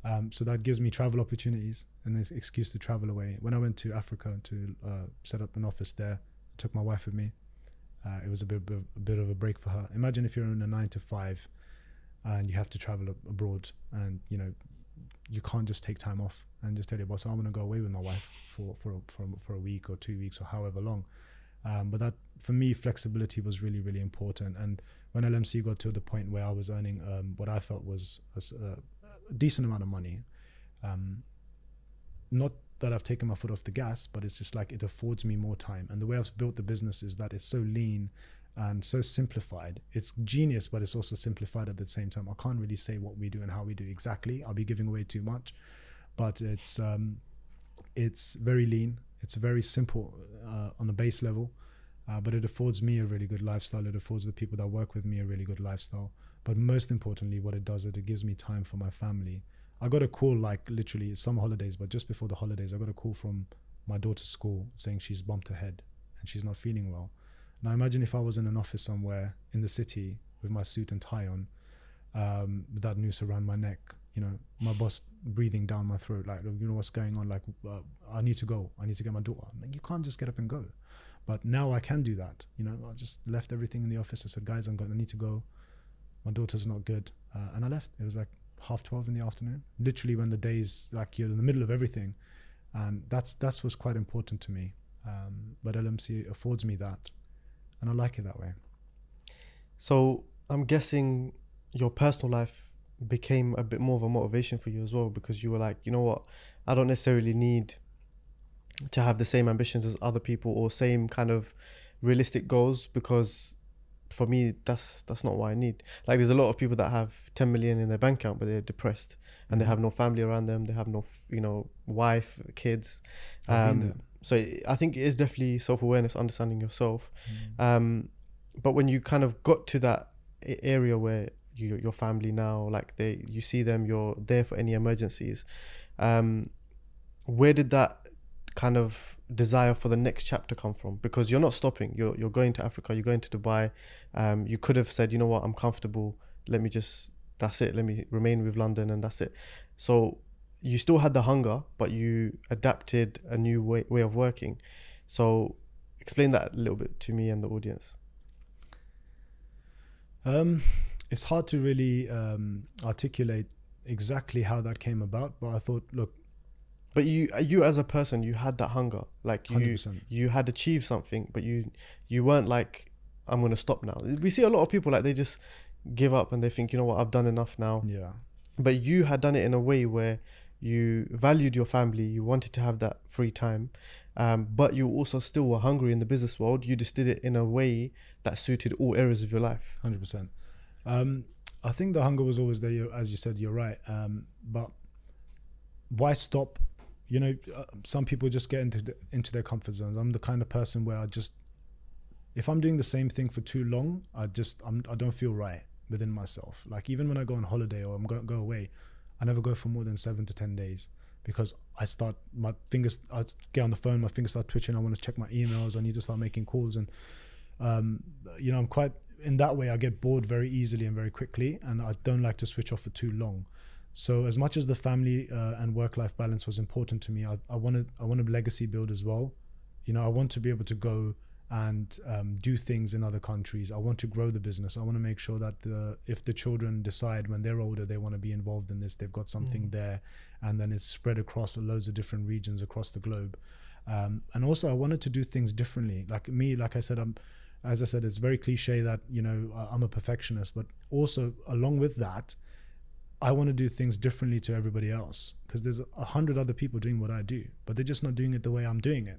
Um, so that gives me travel opportunities and this excuse to travel away. When I went to Africa to uh, set up an office there, I took my wife with me. Uh, it was a bit, a bit of a break for her. Imagine if you're in a nine to five and you have to travel abroad, and, you know, you can't just take time off and just tell your boss, oh, I want to go away with my wife for, for, for, for a week or two weeks or however long. Um, but that, for me, flexibility was really, really important. And when L M C got to the point where I was earning um, what I felt was a, a decent amount of money, um, not that I've taken my foot off the gas, but it's just like it affords me more time. And the way I've built the business is that it's so lean and so simplified. It's genius, but it's also simplified at the same time. I can't really say what we do and how we do exactly. I'll be giving away too much, but it's um, it's very lean. It's very simple uh, on the base level, uh, but it affords me a really good lifestyle. It affords the people that work with me a really good lifestyle. But most importantly, what it does is it gives me time for my family. I got a call, like literally summer holidays, but just before the holidays, I got a call from my daughter's school saying she's bumped her head and she's not feeling well. Now imagine if I was in an office somewhere in the city with my suit and tie on, um, with that noose around my neck, you know, my boss breathing down my throat, like, you know, what's going on? Like, uh, I need to go. I need to get my daughter. Like, you can't just get up and go. But now I can do that. You know, I just left everything in the office. I said, guys, I'm going, I need to go. My daughter's not good. Uh, and I left. It was like half twelve in the afternoon, literally when the day's like you're in the middle of everything. And that's, that's what's quite important to me. Um, but L M C affords me that. And I like it that way. So I'm guessing your personal life became a bit more of a motivation for you as well, because you were like, you know what, I don't necessarily need to have the same ambitions as other people or same kind of realistic goals, because for me, that's that's not what I need. Like, there's a lot of people that have ten million in their bank account, but they're depressed and they have no family around them. They have no, you know, wife, kids. Um, so I think it is definitely self-awareness, understanding yourself. Mm. Um, but when you kind of got to that area where you, your family now, like they, you see them, you're there for any emergencies. Um, where did that kind of desire for the next chapter come from? Because you're not stopping, you're you're going to Africa, you're going to Dubai. Um, you could have said, you know what, I'm comfortable. Let me just, that's it. Let me remain with London and that's it. So you still had the hunger, but you adapted a new way, way of working. So explain that a little bit to me and the audience. Um, it's hard to really um, articulate exactly how that came about, but I thought, look, but you, you as a person, you had that hunger, like you, one hundred percent. You had achieved something, but you, you weren't like, I'm going to stop now. We see a lot of people like they just give up and they think, you know what, I've done enough now. Yeah. But you had done it in a way where you valued your family. You wanted to have that free time, um, but you also still were hungry in the business world. You just did it in a way that suited all areas of your life. one hundred percent. Um, I think the hunger was always there. As you said, you're right. Um, but why stop? You know, uh, some people just get into the, into their comfort zones. I'm the kind of person where I just, if I'm doing the same thing for too long, I just, I'm, I don't feel right within myself. Like even when I go on holiday or I'm going to go away, I never go for more than seven to ten days, because I start, my fingers, I get on the phone, my fingers start twitching. I want to check my emails. I need to start making calls. And, um, you know, I'm quite, in that way, I get bored very easily and very quickly. And I don't like to switch off for too long. So as much as the family uh, and work-life balance was important to me, I, I wanted I want to legacy build as well. You know, I want to be able to go and um, do things in other countries. I want to grow the business. I want to make sure that the, if the children decide when they're older, they want to be involved in this, they've got something mm. there, and then it's spread across loads of different regions across the globe. Um, and also I wanted to do things differently. Like me, like I said, I'm, as I said, it's very cliche that, you know, I'm a perfectionist, but also along with that, I want to do things differently to everybody else, because there's a hundred other people doing what I do, but they're just not doing it the way I'm doing it,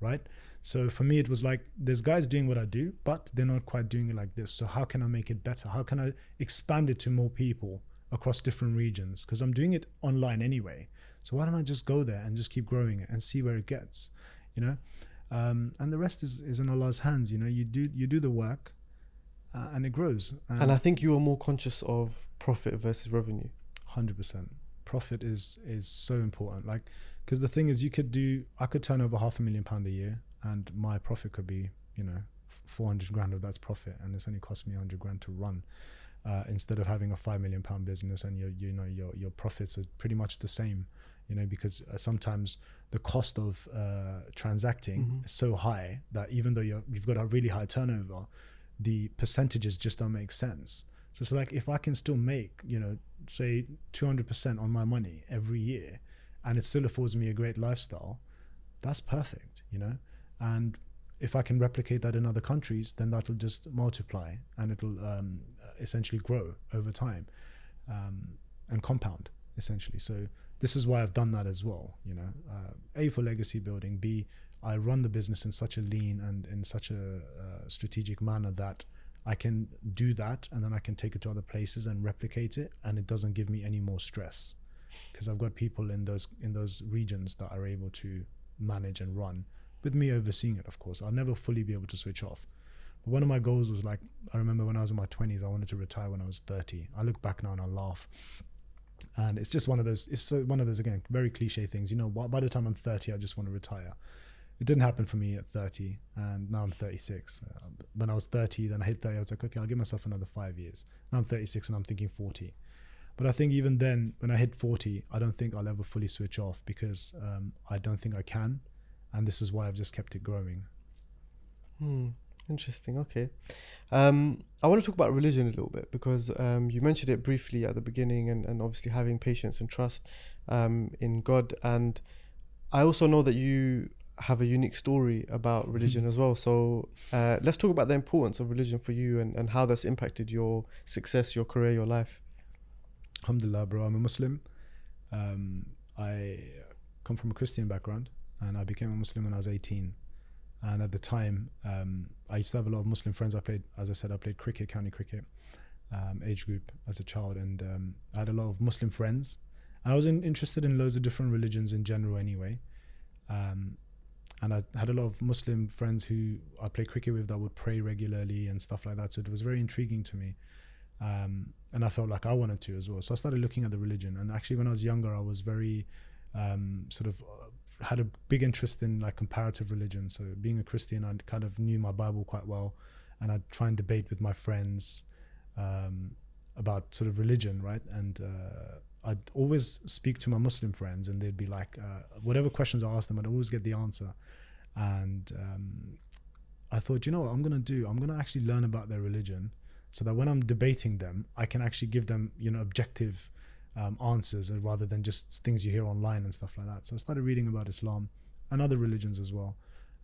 right? So for me, it was like, there's guys doing what I do, but they're not quite doing it like this. So how can I make it better? How can I expand it to more people across different regions? Because I'm doing it online anyway. So why don't I just go there and just keep growing it and see where it gets, you know? Um, and the rest is, is in Allah's hands, you know? You do, you do the work, Uh, and it grows. And, and I think you are more conscious of profit versus revenue. one hundred percent. Profit is is so important. Like, because the thing is, you could do, I could turn over half a million pound a year and my profit could be, you know, four hundred grand of that's profit, and it's only cost me one hundred grand to run, uh, instead of having a five million pound business and your, you know, your, your profits are pretty much the same, you know, because sometimes the cost of uh, transacting mm-hmm. is so high that even though you're, you've got a really high turnover, the percentages just don't make sense. So it's like, if I can still make, you know, say two hundred percent on my money every year, and it still affords me a great lifestyle, that's perfect, you know? And if I can replicate that in other countries, then that'll just multiply and it'll um, essentially grow over time, um, and compound essentially. So this is why I've done that as well, you know? Uh, A, for legacy building, B, I run the business in such a lean and in such a uh, strategic manner that I can do that, and then I can take it to other places and replicate it, and it doesn't give me any more stress, because I've got people in those in those regions that are able to manage and run with me overseeing it. Of course, I'll never fully be able to switch off. But one of my goals was, like, I remember when I was in my twenties, I wanted to retire when I was thirty. I look back now and I laugh. And it's just one of those, it's one of those, again, very cliche things. You know, by the time I'm thirty, I just want to retire. It didn't happen for me at thirty, and now I'm thirty-six. When I was thirty, then I hit thirty, I was like, okay, I'll give myself another five years. Now I'm thirty-six and I'm thinking forty. But I think even then, when I hit forty, I don't think I'll ever fully switch off, because um, I don't think I can. And this is why I've just kept it growing. Hmm. Interesting. Okay. Um, I want to talk about religion a little bit, because um, you mentioned it briefly at the beginning, and, and obviously having patience and trust um, in God. And I also know that you have a unique story about religion as well. So uh, let's talk about the importance of religion for you, and, and how that's impacted your success, your career, your life. Alhamdulillah, bro. I'm a Muslim. Um, I come from a Christian background, and I became a Muslim when I was eighteen. And at the time, um, I used to have a lot of Muslim friends. I played, as I said, I played cricket, county cricket, um, age group as a child. And um, I had a lot of Muslim friends. And I was in, interested in loads of different religions in general anyway. Um, and I had a lot of Muslim friends who I played cricket with that would pray regularly and stuff like that. So it was very intriguing to me. Um, and I felt like I wanted to as well. So I started looking at the religion. And actually, when I was younger, I was very um, sort of... had a big interest in like comparative religion. So being a Christian, I kind of knew my Bible quite well, and I'd try and debate with my friends um, about sort of religion, right? And uh, I'd always speak to my Muslim friends, and they'd be like, uh, whatever questions I asked them, I'd always get the answer. And um, I thought, you know what I'm gonna do? I'm gonna actually learn about their religion, so that when I'm debating them, I can actually give them, you know, objective Um, answers, and rather than just things you hear online and stuff like that. So I started reading about Islam and other religions as well,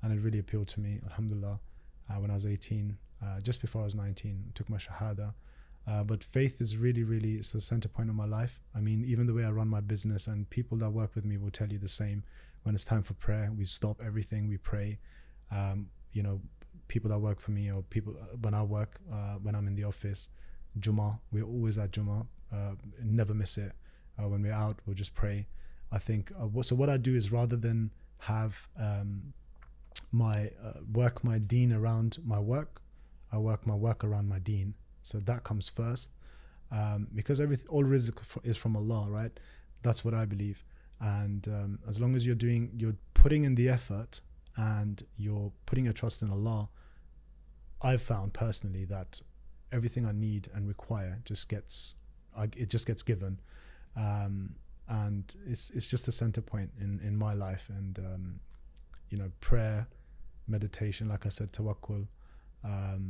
and it really appealed to me, alhamdulillah, uh, when I was eighteen, uh, just before I was nineteen, I took my Shahada. Uh, but faith is really, really, it's the center point of my life. I mean, even the way I run my business, and people that work with me will tell you the same. When it's time for prayer, we stop everything, we pray. Um, you know, people that work for me, or people when I work, uh, when I'm in the office, Jummah, we're always at Jummah. Uh, never miss it. Uh, when we're out, we'll just pray. I think uh, so what I do is, rather than have um, my uh, work my deen around my work, I work my work around my deen. So that comes first, um, because everything, all rizq is from Allah, right? That's what I believe. And um, as long as you're doing you're putting in the effort and you're putting your trust in Allah, I've found personally that everything I need and require just gets I, it just gets given, um, and it's it's just a center point in, in my life. And um, you know, prayer, meditation, like I said, tawakkul, um,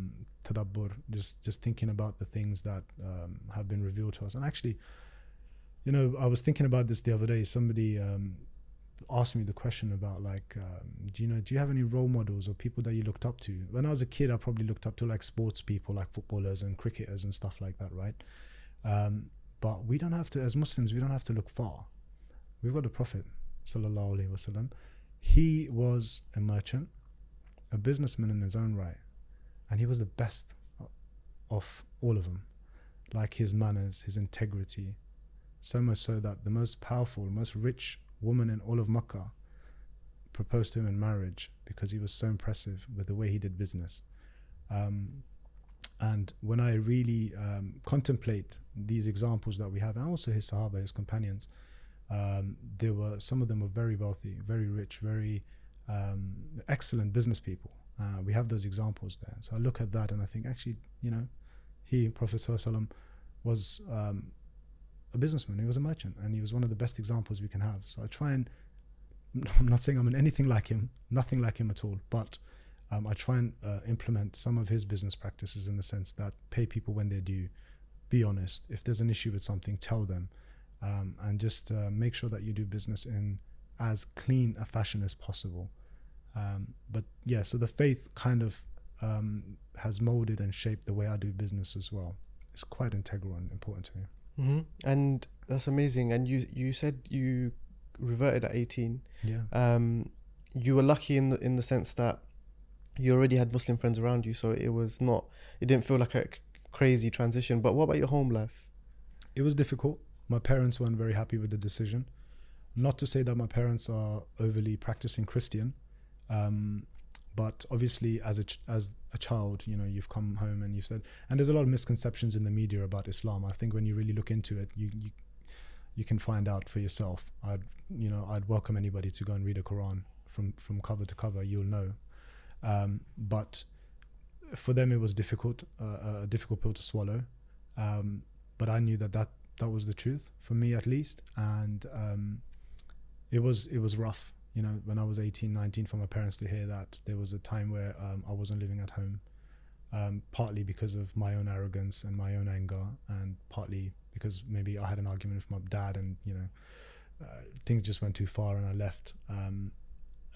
tadabbur, just just thinking about the things that um, have been revealed to us. And actually, you know, I was thinking about this the other day. Somebody um, asked me the question about like, um, do you know, do you have any role models or people that you looked up to? When I was a kid, I probably looked up to like sports people, like footballers and cricketers and stuff like that, right? Um, but we don't have to, as Muslims, we don't have to look far. We've got the Prophet, sallallahu alaihi wasallam. He was a merchant, a businessman in his own right, and he was the best of all of them. Like his manners, his integrity, so much so that the most powerful, most rich woman in all of Makkah proposed to him in marriage, because he was so impressive with the way he did business. Um, And when I really um, contemplate these examples that we have, and also his Sahaba, his companions, um, there were some of them were very wealthy, very rich, very um, excellent business people. Uh, we have those examples there. So I look at that and I think, actually, you know, he, Prophet ﷺ, was um, a businessman. He was a merchant, and he was one of the best examples we can have. So I try and, I'm not saying I'm anything like him, nothing like him at all, but Um, I try and uh, implement some of his business practices, in the sense that pay people when they're due, be honest. If there's an issue with something, tell them, um, and just uh, make sure that you do business in as clean a fashion as possible. Um, but yeah, so the faith kind of um, has molded and shaped the way I do business as well. It's quite integral and important to me. Mm-hmm. And that's amazing. And you you said you reverted at eighteen. Yeah. Um, you were lucky in the, in the sense that you already had Muslim friends around you, so it was not, it didn't feel like a c- crazy transition. But what about your home life? It was difficult. My parents weren't very happy with the decision. Not to say that my parents are overly practicing Christian, um, but obviously as a, ch- as a child, you know, you've come home and you've said, and there's a lot of misconceptions in the media about Islam. I think when you really look into it, you you, you can find out for yourself. I'd, you know, I'd welcome anybody to go and read the Quran from, from cover to cover, you'll know. Um, but for them it was difficult, uh, a difficult pill to swallow. Um, but I knew that that that was the truth for me, at least. And um, it was it was rough, you know, when I was eighteen, nineteen, for my parents to hear that. There was a time where um, I wasn't living at home, um, partly because of my own arrogance and my own anger, and partly because maybe I had an argument with my dad, and you know, uh, things just went too far and I left. Um,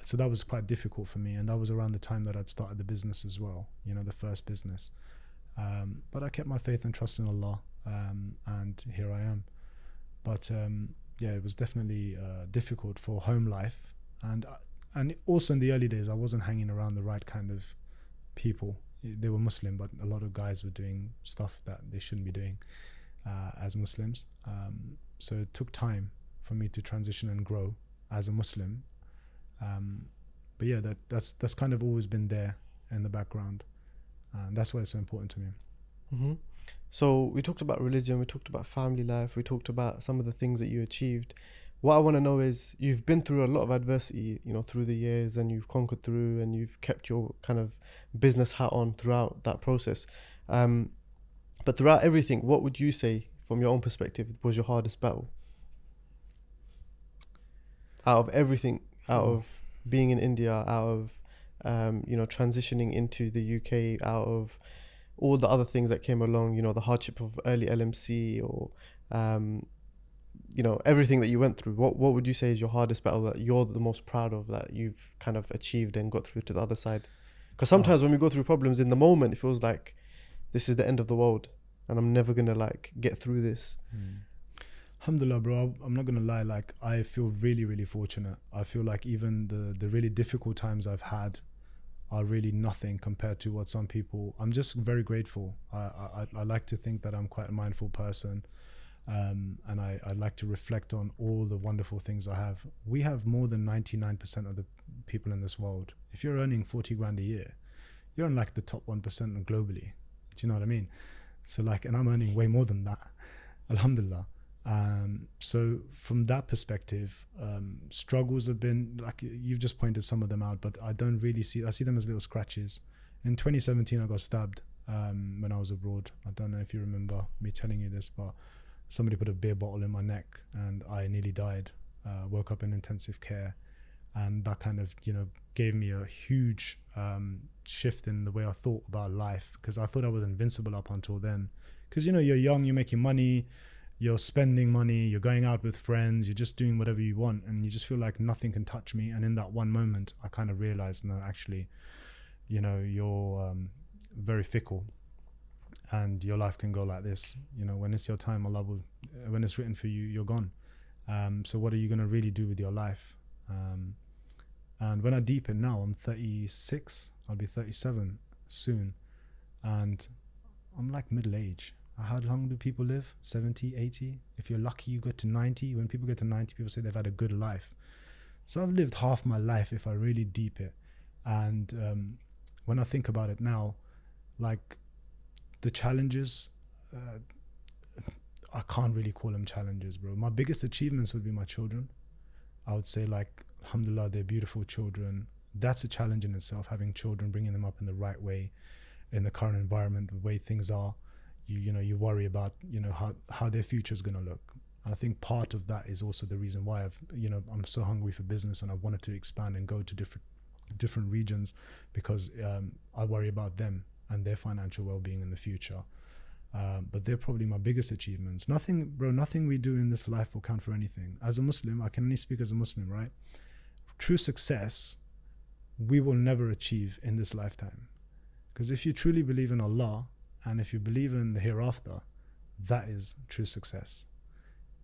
so that was quite difficult for me, and that was around the time that I'd started the business as well, you know, the first business. Um, but I kept my faith and trust in Allah, um, and here I am. But um, yeah, it was definitely uh, difficult for home life, and and also in the early days I wasn't hanging around the right kind of people. They were Muslim, but a lot of guys were doing stuff that they shouldn't be doing uh, as Muslims. Um, so it took time for me to transition and grow as a Muslim. Um, but yeah, that, that's that's kind of always been there in the background, and that's why it's so important to me. Mm-hmm. So we talked about religion, we talked about family life, we talked about some of the things that you achieved. What I want to know is, you've been through a lot of adversity, you know, through the years, and you've conquered through, and you've kept your kind of business hat on throughout that process. Um, but throughout everything, what would you say, from your own perspective, was your hardest battle? Out of everything, out of being in India, out of, um, you know, transitioning into the U K, out of all the other things that came along, you know, the hardship of early L M C, or, um, you know, everything that you went through, what, what would you say is your hardest battle that you're the most proud of, that you've kind of achieved and got through to the other side? Because sometimes oh. when we go through problems, in the moment, it feels like this is the end of the world and I'm never going to like get through this. Mm. Alhamdulillah, bro, I'm not going to lie, like I feel really, really fortunate. I feel like even the, the really difficult times I've had are really nothing compared to what some people. I'm just very grateful. I I, I like to think that I'm quite a mindful person, um, and I, I like to reflect on all the wonderful things I have. We have more than ninety-nine percent of the people in this world. If you're earning forty grand a year, you're in like the top one percent globally. Do you know what I mean? So like, and I'm earning way more than that, Alhamdulillah. Um, so from that perspective, um, struggles have been, like you've just pointed some of them out, but I don't really see, I see them as little scratches. In twenty seventeen, I got stabbed um, when I was abroad. I don't know if you remember me telling you this, but somebody put a beer bottle in my neck and I nearly died, uh, woke up in intensive care. And that kind of, you know, gave me a huge um, shift in the way I thought about life, because I thought I was invincible up until then. Because, you know, you're young, you're making money, you're spending money, you're going out with friends, you're just doing whatever you want, and you just feel like nothing can touch me. And in that one moment, I kind of realized that actually, you know, you're um, very fickle and your life can go like this. You know, when it's your time, Allah will, when it's written for you, you're gone. Um, so what are you going to really do with your life? Um, and when I deepen now, I'm thirty-six, I'll be thirty-seven soon. And I'm like middle age. How long do people live? seventy, eighty? If you're lucky, you get to ninety. When people get to ninety, people say they've had a good life. So I've lived half my life if I really deep it. And um, when I think about it now, like the challenges, uh, I can't really call them challenges, bro. My biggest achievements would be my children. I would say, like, Alhamdulillah, they're beautiful children. That's a challenge in itself, having children, bringing them up in the right way, in the current environment, the way things are. You, you know, you worry about, you know, how, how their future is going to look. And I think part of that is also the reason why I've, you know, I'm so hungry for business, and I wanted to expand and go to different different regions, because um, I worry about them and their financial well-being in the future. Uh, but they're probably my biggest achievements. Nothing, bro, nothing we do in this life will count for anything. As a Muslim, I can only speak as a Muslim, right? True success, we will never achieve in this lifetime. Because if you truly believe in Allah, and if you believe in the hereafter, that is true success.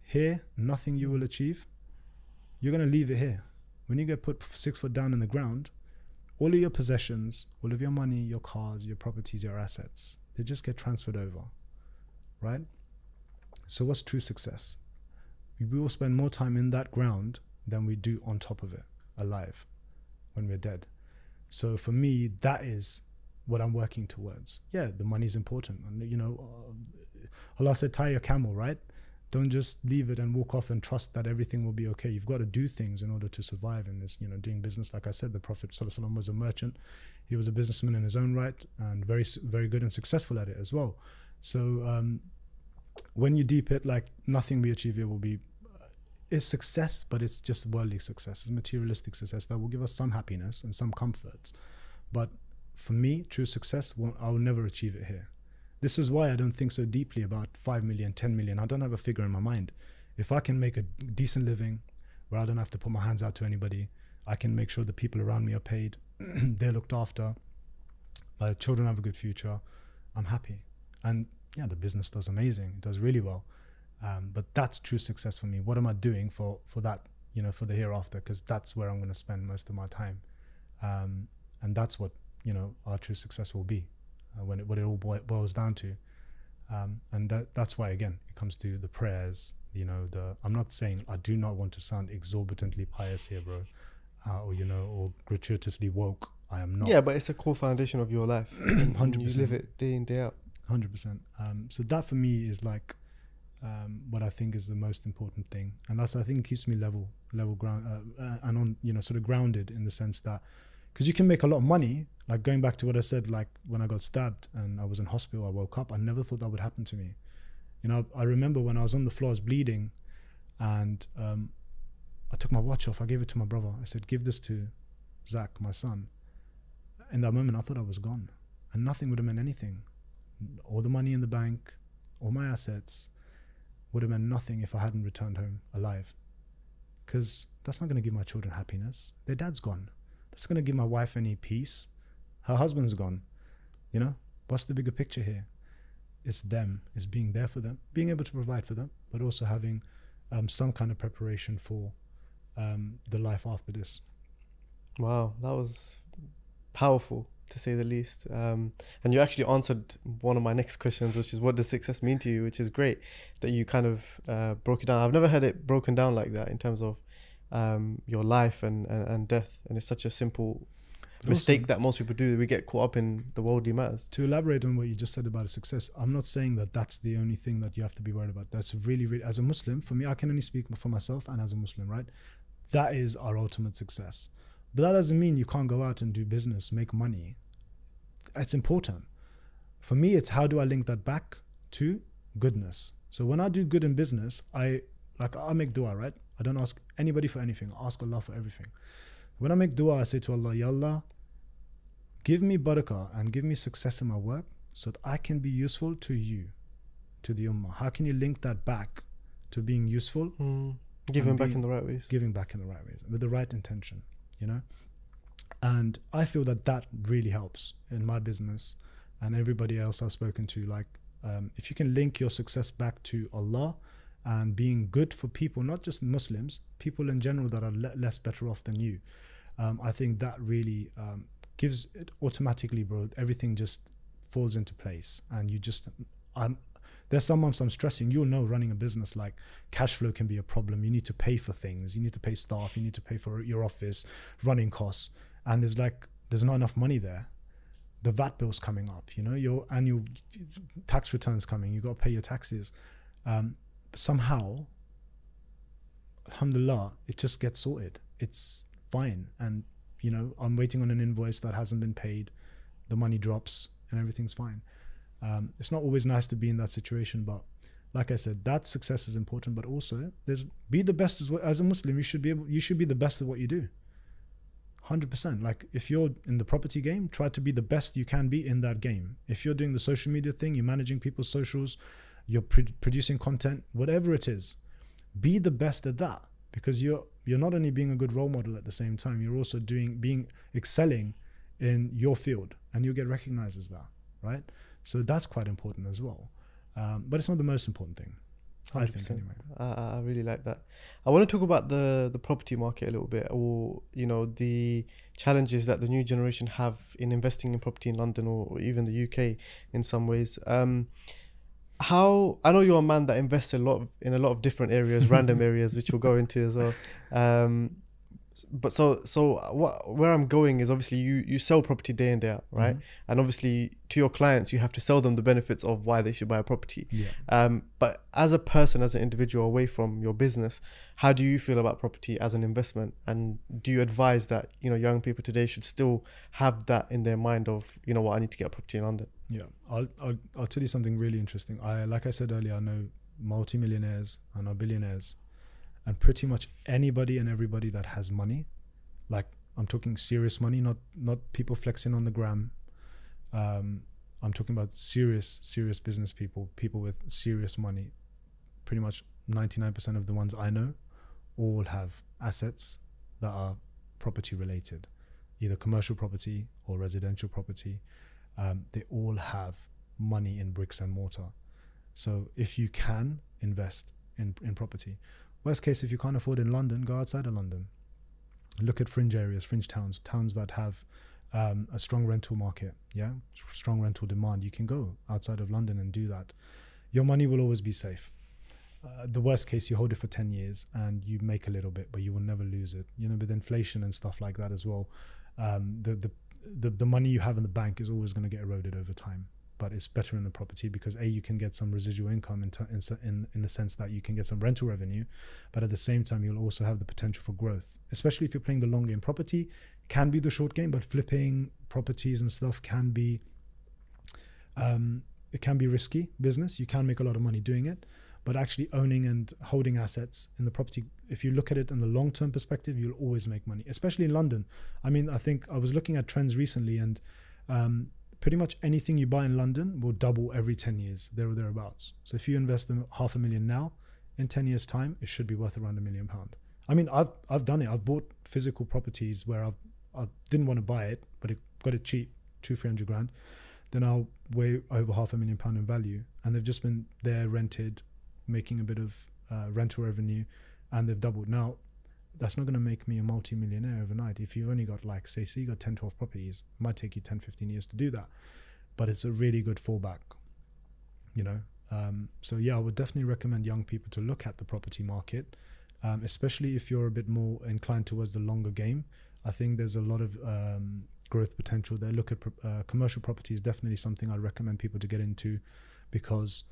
Here, nothing you will achieve, you're going to leave it here. When you get put six foot down in the ground, all of your possessions, all of your money, your cars, your properties, your assets, they just get transferred over, right? So what's true success? We will spend more time in that ground than we do on top of it, alive, when we're dead. So for me, that is what I'm working towards. Yeah, the money's important. And, you know, uh, Allah said, tie your camel, right? Don't just leave it and walk off and trust that everything will be okay. You've got to do things in order to survive in this, you know, doing business. Like I said, the Prophet ﷺ was a merchant. He was a businessman in his own right, and very, very good and successful at it as well. So um, when you deep it, like nothing we achieve here will be, it's success, but it's just worldly success, it's materialistic success that will give us some happiness and some comforts. But for me, true success, won't, I'll never achieve it here. This is why I don't think so deeply about five million, ten million. I don't have a figure in my mind. If I can make a decent living where I don't have to put my hands out to anybody, I can make sure the people around me are paid, they're looked after, my children have a good future, I'm happy. And yeah, the business does amazing, it does really well. Um, but that's true success for me. What am I doing for, for that, you know, for the hereafter? Because that's where I'm going to spend most of my time. Um, and that's what, you know, our true success will be, uh, when it, what it all boils down to. Um, and that, that's why, again, it comes to the prayers, you know, the, I'm not saying, I do not want to sound exorbitantly pious here, bro, uh, or, you know, or gratuitously woke. I am not. Yeah, but it's a core foundation of your life. one hundred percent. You live it day in, day out. one hundred percent. Um, so that for me is like, Um, what I think is the most important thing, and that's, I think, keeps me level level ground uh, and on, you know, sort of grounded, in the sense that, because you can make a lot of money, like going back to what I said, like when I got stabbed and I was in hospital, I woke up, I never thought that would happen to me. You know, I remember when I was on the floor, I was bleeding, and um, I took my watch off, I gave it to my brother, I said, give this to Zach, my son. In that moment I thought I was gone, and nothing would have meant anything. All the money in the bank, all my assets would have meant nothing if I hadn't returned home alive. Because that's not going to give my children happiness. Their dad's gone. That's going to give my wife any peace. Her husband's gone. You know, what's the bigger picture here? It's them. It's being there for them, being able to provide for them, but also having um, some kind of preparation for um, the life after this. Wow, that was powerful, to say the least. Um, and you actually answered one of my next questions, which is, what does success mean to you? Which is great that you kind of uh, broke it down. I've never heard it broken down like that in terms of um, your life and, and, and death. And it's such a simple but mistake also, that most people do, that we get caught up in the worldly matters. To elaborate on what you just said about success, I'm not saying that that's the only thing that you have to be worried about. That's really, really, as a Muslim, for me, I can only speak for myself and as a Muslim, right? That is our ultimate success. But that doesn't mean you can't go out and do business, make money. It's important. For me, it's how do I link that back to goodness. So when I do good in business, I like I make dua, right? I don't ask anybody for anything. I ask Allah for everything. When I make dua, I say to Allah, Ya Allah, give me barakah and give me success in my work so that I can be useful to you, to the ummah. How can you link that back to being useful? Mm, giving back in the right ways. Giving back in the right ways, with the right intention. You know, and I feel that that really helps in my business and everybody else I've spoken to. Like, um, if you can link your success back to Allah and being good for people, not just Muslims, people in general that are le- less better off than you, um, I think that really um, gives it automatically, bro. Everything just falls into place, and you just, I'm. There's some months I'm stressing. You'll know, running a business, like cash flow can be a problem. You need to pay for things. You need to pay staff. You need to pay for your office, running costs. And there's like, there's not enough money there. The V A T bill's coming up, you know, your annual tax return's coming. You got to pay your taxes. Um, somehow, Alhamdulillah, it just gets sorted. It's fine. And, you know, I'm waiting on an invoice that hasn't been paid. The money drops and everything's fine. Um, it's not always nice to be in that situation, but like I said, that success is important. But also, there's be the best as, well, as a Muslim. You should be able, you should be the best at what you do. one hundred percent. Like if you're in the property game, try to be the best you can be in that game. If you're doing the social media thing, you're managing people's socials, you're pre- producing content, whatever it is, be the best at that, because you're you're not only being a good role model at the same time, you're also doing being excelling in your field, and you'll get recognized as that, right? So that's quite important as well. Um, but it's not the most important thing, one hundred percent. I think, anyway. I, I really like that. I want to talk about the, the property market a little bit, or, you know, the challenges that the new generation have in investing in property in London, or, or even the U K in some ways. Um, how, I know you're a man that invests a lot of, in a lot of different areas, random areas, which we'll go into as well. Um, But so so what, where I'm going is, obviously you, you sell property day in, day out, right? Mm-hmm. And obviously to your clients, you have to sell them the benefits of why they should buy a property. Yeah. Um, but as a person, as an individual away from your business, how do you feel about property as an investment? And do you advise that, you know, young people today should still have that in their mind of, you know what, I need to get a property in London? Yeah, I'll, I'll, I'll tell you something really interesting. I, like I said earlier, I know multi-millionaires, I know billionaires, and pretty much anybody and everybody that has money, like I'm talking serious money, not, not people flexing on the gram. Um, I'm talking about serious, serious business people, people with serious money. Pretty much ninety-nine percent of the ones I know all have assets that are property related, either commercial property or residential property. Um, they all have money in bricks and mortar. So if you can invest in, in property, worst case, if you can't afford in London, go outside of London. Look at fringe areas, fringe towns, towns that have um, a strong rental market, yeah, strong rental demand. You can go outside of London and do that. Your money will always be safe. Uh, the worst case, you hold it for ten years and you make a little bit, but you will never lose it. You know, with inflation and stuff like that as well, um, the, the the the money you have in the bank is always going to get eroded over time. But it's better in the property because A, you can get some residual income in, t- in, in, in the sense that you can get some rental revenue, but at the same time, you'll also have the potential for growth, especially if you're playing the long game. Property can be the short game, but flipping properties and stuff can be, um, it can be risky business. You can make a lot of money doing it, but actually owning and holding assets in the property, if you look at it in the long-term perspective, you'll always make money, especially in London. I mean, I think I was looking at trends recently and, um, pretty much anything you buy in London will double every ten years, there or thereabouts. So if you invest in half a million now, in ten years time, it should be worth around a million pound. I mean, I've I've done it. I've bought physical properties where I've, I didn't want to buy it, but it got it cheap, two, three hundred grand. Then I'll weigh over half a million pound in value. And they've just been there rented, making a bit of uh, rental revenue, and they've doubled. Now, that's not going to make me a multi-millionaire overnight. If you've only got like, say, so you got ten, twelve properties, it might take you ten, fifteen years to do that, but it's a really good fallback, you know? Um, so yeah, I would definitely recommend young people to look at the property market, um, especially if you're a bit more inclined towards the longer game. I think there's a lot of um, growth potential there. Look at uh, commercial property is definitely something I recommend people to get into, because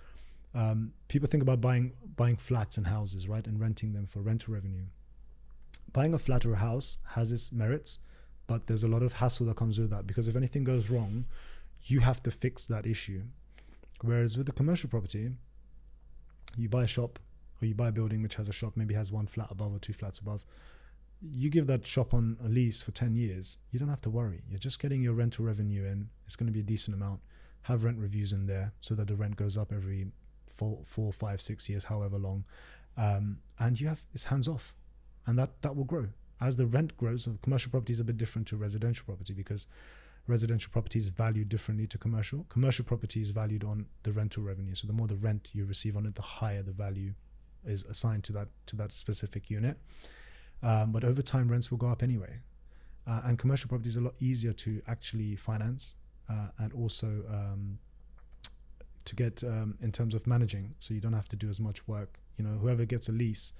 um, people think about buying, buying flats and houses, right? And renting them for rental revenue. Buying a flat or a house has its merits, but there's a lot of hassle that comes with that, because if anything goes wrong, you have to fix that issue. Whereas with a commercial property, you buy a shop or you buy a building which has a shop, maybe has one flat above or two flats above. You give that shop on a lease for ten years. You don't have to worry. You're just getting your rental revenue in. It's going to be a decent amount. Have rent reviews in there so that the rent goes up every four, four, five, six years, however long. Um, and you have it's hands off. And that, that will grow. As the rent grows, commercial property is a bit different to residential property, because residential property is valued differently to commercial. Commercial property is valued on the rental revenue. So the more the rent you receive on it, the higher the value is assigned to that to that specific unit. Um, but over time, rents will go up anyway. Uh, and commercial property is a lot easier to actually finance uh, and also um, to get um, in terms of managing. So you don't have to do as much work. You know, whoever gets a lease,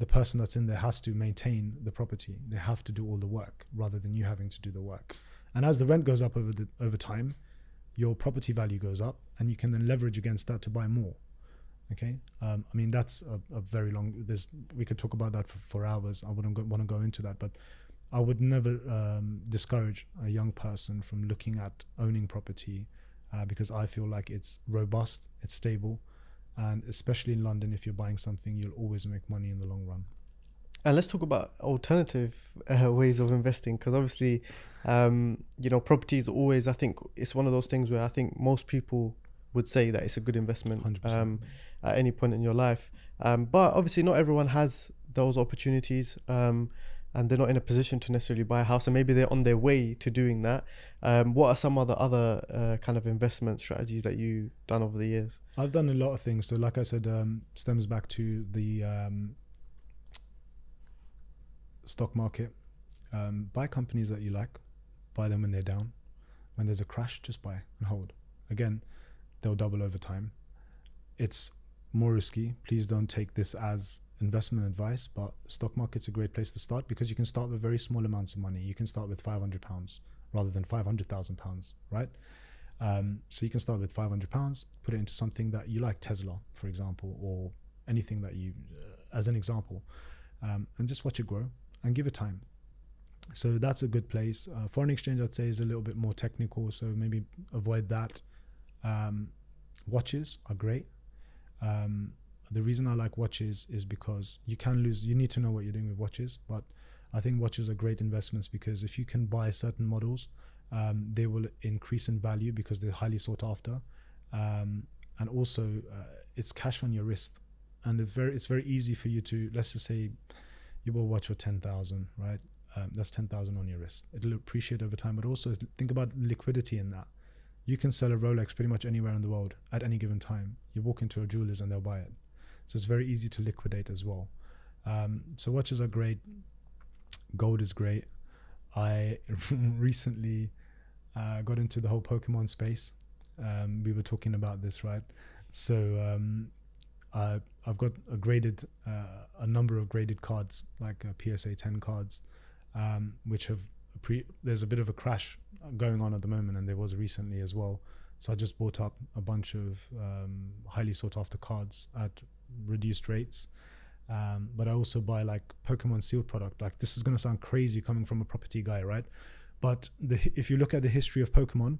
the person that's in there has to maintain the property. They have to do all the work rather than you having to do the work. And as the rent goes up over the, over time, your property value goes up, and you can then leverage against that to buy more. Okay, um, I mean that's a, a very long. There's we could talk about that for, for hours. I wouldn't want to go into that, but I would never um, discourage a young person from looking at owning property uh, because I feel like it's robust, it's stable. And especially in London, if you're buying something, you'll always make money in the long run. And let's talk about alternative uh, ways of investing, because obviously, um, you know, property is always, I think it's one of those things where I think most people would say that it's a good investment um, at any point in your life. Um, but obviously not everyone has those opportunities um, and they're not in a position to necessarily buy a house, and maybe they're on their way to doing that. Um, what are some other other uh, kind of investment strategies that you've done over the years? I've done a lot of things. So like I said, um, stems back to the um, stock market. Um, buy companies that you like, buy them when they're down. When there's a crash, just buy and hold. Again, they'll double over time. It's more risky. Please don't take this as investment advice, but stock market's a great place to start, because you can start with very small amounts of money. You can start with five hundred pounds rather than five hundred thousand pounds, right? Um, so you can start with five hundred pounds, put it into something that you like, Tesla, for example, or anything that you, uh, as an example, um, and just watch it grow and give it time. So that's a good place. Uh, foreign exchange, I'd say, is a little bit more technical, so maybe avoid that. Um, watches are great. Um, the reason I like watches is because you can lose, you need to know what you're doing with watches, but I think watches are great investments because if you can buy certain models, um, they will increase in value because they're highly sought after. Um, and also uh, it's cash on your wrist, and it's very, it's very easy for you to, let's just say you will watch for ten thousand, right? Um, that's ten thousand on your wrist. It'll appreciate over time, but also think about liquidity in that. You can sell a Rolex pretty much anywhere in the world at any given time. You walk into a jeweller's and they'll buy it. So it's very easy to liquidate as well. Um, so watches are great. Gold is great. I recently uh, got into the whole Pokemon space. Um, we were talking about this, right? So um, I, I've got a graded, uh, a number of graded cards, like uh, P S A ten cards, um, which have Pre, there's a bit of a crash going on at the moment, and there was recently as well. So I just bought up a bunch of um, highly sought after cards at reduced rates, um, but I also buy like Pokemon sealed product. Like, this is going to sound crazy coming from a property guy, right? But the, if you look at the history of Pokemon,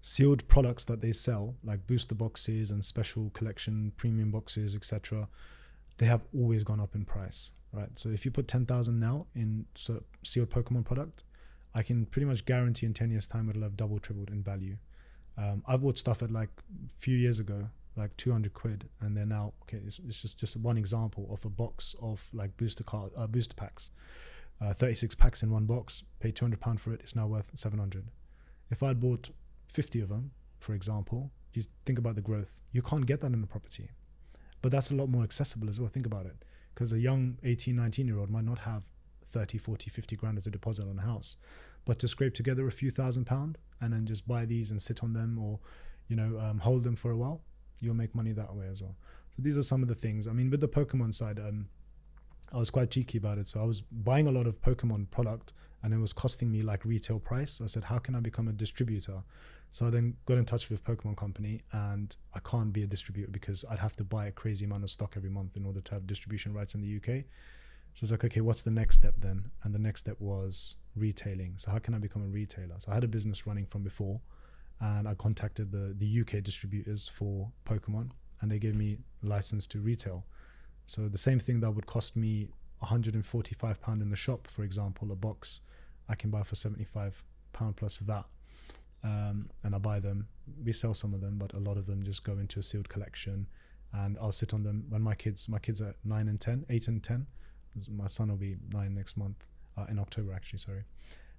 sealed products that they sell, like booster boxes and special collection premium boxes, et cetera, they have always gone up in price. Right, so if you put ten thousand now in so sealed Pokemon product, I can pretty much guarantee in ten years time it'll have double, tripled in value. Um, I've bought stuff at like a few years ago, like two hundred quid, and they're now, okay, it's, it's just, just one example of a box of like booster card, uh, booster packs, uh, thirty-six packs in one box, paid two hundred pounds for it, it's now worth seven hundred. If I'd bought fifty of them, for example, you think about the growth. You can't get that in a property, but that's a lot more accessible as well. Think about it. Because a young eighteen, nineteen year old might not have thirty, forty, fifty grand as a deposit on a house, but to scrape together a few thousand pound and then just buy these and sit on them, or, you know, um, hold them for a while, you'll make money that way as well. So these are some of the things. I mean, with the Pokemon side, um, I was quite cheeky about it. So I was buying a lot of Pokemon product and it was costing me like retail price. I said, how can I become a distributor? So I then got in touch with Pokemon company, and I can't be a distributor because I'd have to buy a crazy amount of stock every month in order to have distribution rights in the U K. So it's like, okay, what's the next step then? And the next step was retailing. So how can I become a retailer? So I had a business running from before, and I contacted the, the U K distributors for Pokemon, and they gave me a license to retail. So the same thing that would cost me one hundred forty-five pounds in the shop, for example, a box, I can buy for seventy-five pounds plus V A T. Um, and I buy them, we sell some of them, but a lot of them just go into a sealed collection, and I'll sit on them when my kids, my kids are nine and ten, eight and ten, my son will be nine next month, uh, in October actually, sorry,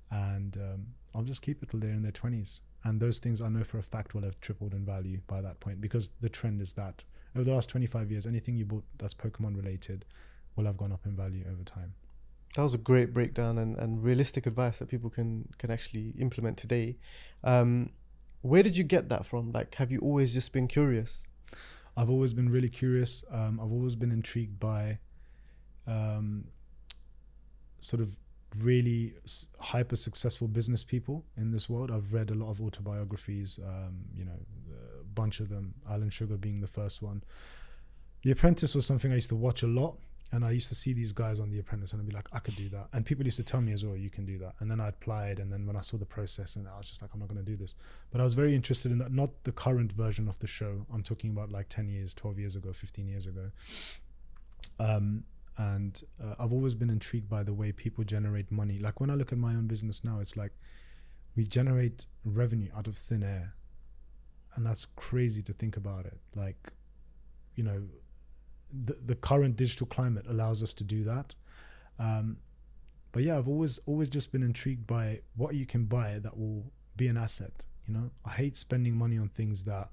and um, I'll just keep it till they're in their twenties, and those things I know for a fact will have tripled in value by that point, because the trend is that over the last twenty-five years, anything you bought that's Pokemon related will have gone up in value over time. That was a great breakdown and, and realistic advice that people can, can actually implement today. Um, where did you get that from? Like, have you always just been curious? I've always been really curious. Um, I've always been intrigued by um, sort of really hyper successful business people in this world. I've read a lot of autobiographies, um, you know, a bunch of them, Alan Sugar being the first one. The Apprentice was something I used to watch a lot. And I used to see these guys on The Apprentice and I'd be like, I could do that. And people used to tell me as well, you can do that. And then I applied, and then when I saw the process, and I was just like, I'm not going to do this. But I was very interested in that, not the current version of the show. I'm talking about like ten years, twelve years ago, fifteen years ago. Um, and uh, I've always been intrigued by the way people generate money. Like when I look at my own business now, it's like we generate revenue out of thin air. And that's crazy to think about it. Like, you know, The, the current digital climate allows us to do that. Um, but yeah, I've always always just been intrigued by what you can buy that will be an asset. You know, I hate spending money on things that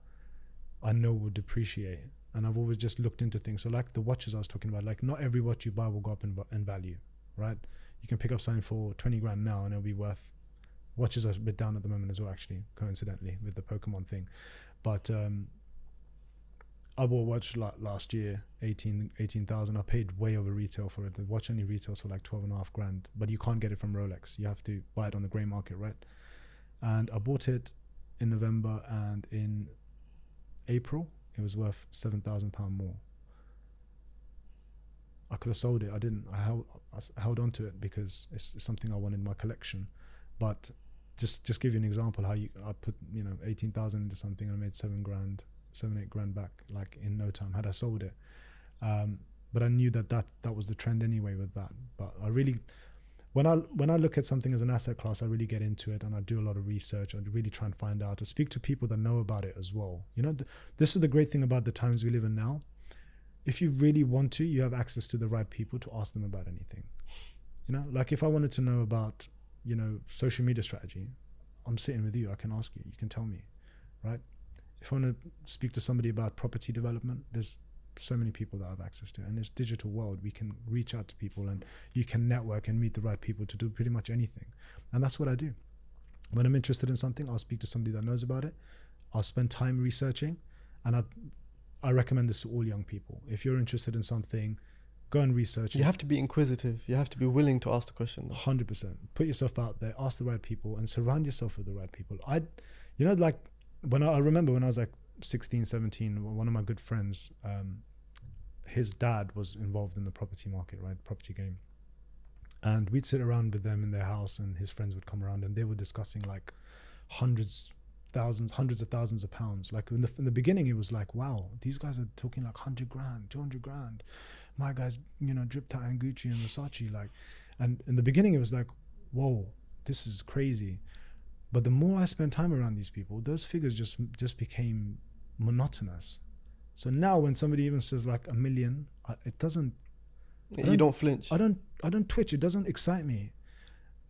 I know will depreciate. And I've always just looked into things. So like the watches I was talking about, like not every watch you buy will go up in, in value, right? You can pick up something for twenty grand now and it'll be worth, watches are a bit down at the moment as well, actually, coincidentally with the Pokemon thing. But um, I bought a watch like last year, eighteen thousand. I paid way over retail for it. The watch only retails for like twelve and a half grand, but you can't get it from Rolex. You have to buy it on the grey market, right? And I bought it in November, and in April, it was worth seven thousand pounds more. I could have sold it. I didn't. I held, I held on to it because it's something I wanted in my collection. But just just give you an example how you I put you know eighteen thousand into something and I made seven grand, seven eight grand back like in no time had I sold it. Um, but I knew that that that was the trend anyway with that. But I really, when I when I look at something as an asset class, I really get into it and I do a lot of research. I really try and find out. I speak to people that know about it as well. You know, th this is the great thing about the times we live in now. If you really want to, you have access to the right people to ask them about anything. You know, like if I wanted to know about, you know, social media strategy, I'm sitting with you, I can ask you, you can tell me, right? If I want to speak to somebody about property development, there's so many people that I have access to. And this digital world, we can reach out to people and you can network and meet the right people to do pretty much anything. And that's what I do. When I'm interested in something, I'll speak to somebody that knows about it. I'll spend time researching, and I I recommend this to all young people. If you're interested in something, go and research. You have to be inquisitive. You have to be willing to ask the question. one hundred percent. Put yourself out there, ask the right people, and surround yourself with the right people. I, you know, like when I, I remember when I was like sixteen, seventeen, one of my good friends, um, his dad was involved in the property market, right? Property game. And we'd sit around with them in their house, and his friends would come around, and they were discussing like hundreds, thousands, hundreds of thousands of pounds. Like in the, in the beginning, it was like, wow, these guys are talking like a hundred grand, two hundred grand. My guys, you know, drip tie and Gucci and Versace, like, and in the beginning it was like, whoa, this is crazy. But the more I spent time around these people, those figures just just became monotonous. So now when somebody even says like a million, I, it doesn't. I don't, you don't flinch. I don't. I don't twitch. It doesn't excite me.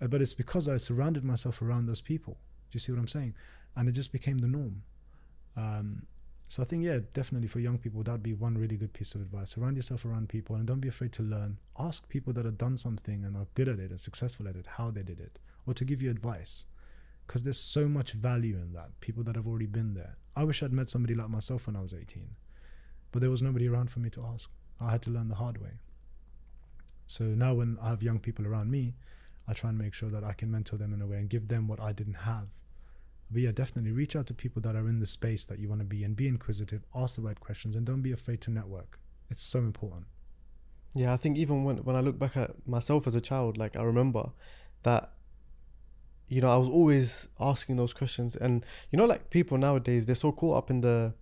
Uh, but it's because I surrounded myself around those people. Do you see what I'm saying? And it just became the norm. Um, So I think, yeah, definitely for young people, that'd be one really good piece of advice. Surround yourself around people, and don't be afraid to learn. Ask people that have done something and are good at it and successful at it, how they did it, or to give you advice. Because there's so much value in that, people that have already been there. I wish I'd met somebody like myself when I was eighteen, but there was nobody around for me to ask. I had to learn the hard way. So now when I have young people around me, I try and make sure that I can mentor them in a way and give them what I didn't have. But yeah, definitely reach out to people that are in the space that you want to be in. Be inquisitive, ask the right questions, and don't be afraid to network. It's so important. Yeah, I think even when, when I look back at myself as a child, like I remember that, you know, I was always asking those questions. And, you know, like people nowadays, they're so caught up in the,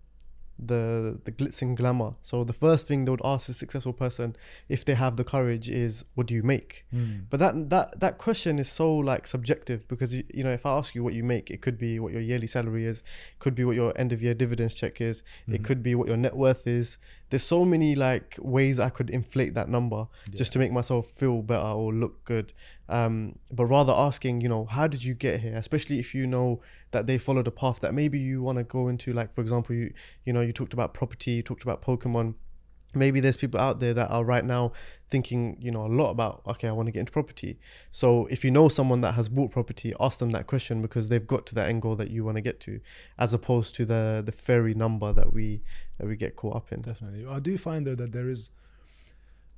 the, the glitz and glamour. So the first thing they would ask a successful person, if they have the courage, is, what do you make? Mm. But that, that that question is so like subjective, because, you know, if I ask you what you make, it could be what your yearly salary is, could be what your end of year dividends check is, mm. it could be what your net worth is. There's so many like ways I could inflate that number, yeah, just to make myself feel better or look good. Um, but rather asking, you know, how did you get here? Especially if you know that they followed a path that maybe you want to go into. Like, for example, you, you know, you talked about property, you talked about Pokemon. Maybe there's people out there that are right now thinking, you know, a lot about, okay, I want to get into property. So if you know someone that has bought property, ask them that question, because they've got to that end goal that you want to get to, as opposed to the the fairy number that we that we get caught up in. Definitely. I do find though that there is,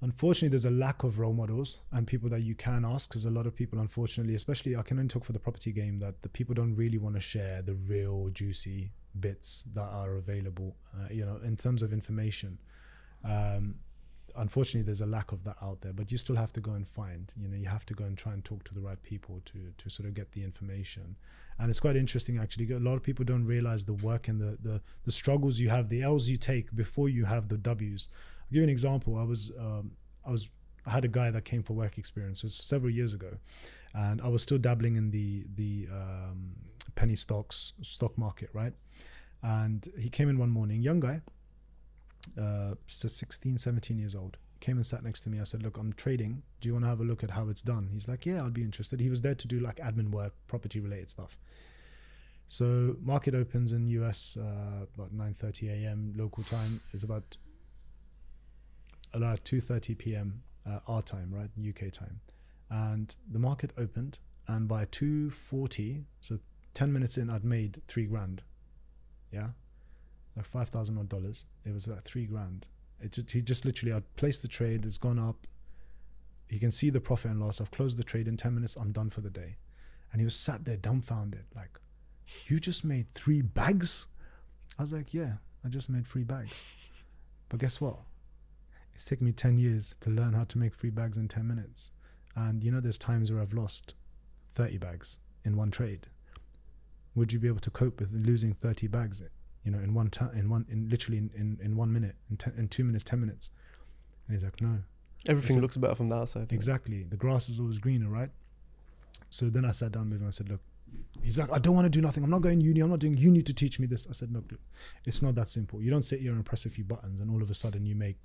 unfortunately, there's a lack of role models and people that you can ask, because a lot of people, unfortunately, especially I can only talk for the property game, that the people don't really want to share the real juicy bits that are available, uh, you know, in terms of information. Um, unfortunately, there's a lack of that out there, but you still have to go and find, you know, you have to go and try and talk to the right people to, to sort of get the information. And it's quite interesting, actually. A lot of people don't realize the work and the, the, the struggles you have, the L's you take before you have the W's. I'll give you an example. I was, um, I was, I had a guy that came for work experience, it was several years ago, and I was still dabbling in the, the, um, penny stocks, stock market. Right. And he came in one morning, young guy, uh so sixteen, seventeen years old, came and sat next to me. I said, look, I'm trading, do you want to have a look at how it's done? He's like, yeah, I'd be interested. He was there to do like admin work, property related stuff. So market opens in U S uh about nine thirty a m local time. Is about about two thirty p m uh, our time, right, U K time. And the market opened, and by two forty, so ten minutes in, I'd made three grand. Yeah, like five thousand odd dollars. It was like three grand. It just, he just literally, I'd placed the trade, it's gone up. You can see the profit and loss. I've closed the trade in ten minutes, I'm done for the day. And he was sat there dumbfounded, like, you just made three bags? I was like, yeah, I just made three bags. But guess what? It's taken me ten years to learn how to make three bags in ten minutes. And you know, there's times where I've lost thirty bags in one trade. would you be able to cope with losing thirty bags, you know, in one time, in one, in literally in, in, in one minute, in, ten, in two minutes, ten minutes? And he's like, no. Everything looks better from the outside. Exactly. The grass is always greener, right? So then I sat down with him and I said, look, he's like, I don't want to do nothing. I'm not going to uni. I'm not doing uni to teach me this. I said, look, look, it's not that simple. You don't sit here and press a few buttons and all of a sudden you make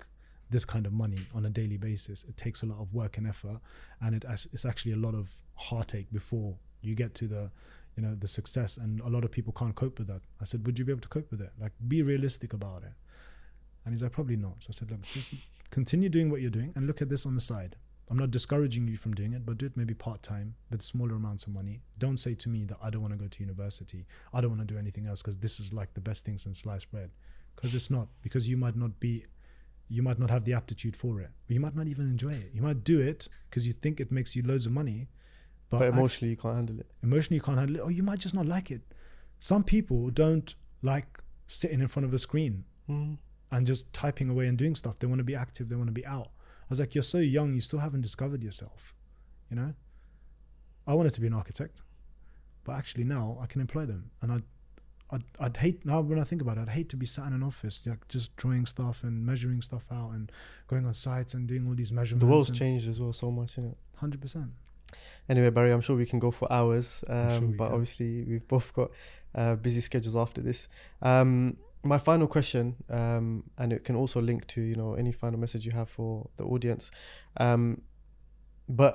this kind of money on a daily basis. It takes a lot of work and effort, and it, it's actually a lot of heartache before you get to the, you know, the success, and a lot of people can't cope with that. I said, would you be able to cope with it? Like, be realistic about it. And he's like, probably not. So I said, look, just continue doing what you're doing and look at this on the side. I'm not discouraging you from doing it, but do it maybe part-time with smaller amounts of money. Don't say to me that I don't want to go to university, I don't want to do anything else, because this is like the best thing since sliced bread. Because it's not, because you might not be, you might not have the aptitude for it. But you might not even enjoy it. You might do it because you think it makes you loads of money. But, but emotionally actually, you can't handle it. Emotionally you can't handle it, or you might just not like it. Some people don't like sitting in front of a screen mm. and just typing away and doing stuff. They want to be active, they want to be out. I was like, you're so young, you still haven't discovered yourself, you know? I wanted to be an architect, but actually now I can employ them. And I'd, I'd, I'd hate, now when I think about it, I'd hate to be sat in an office, like just drawing stuff and measuring stuff out and going on sites and doing all these measurements. The world's changed as well so much, isn't it? one hundred percent. Anyway, Barry, I'm sure we can go for hours, um, sure but can. Obviously we've both got uh, busy schedules after this. Um, My final question, um, and it can also link to, you know, any final message you have for the audience. Um, but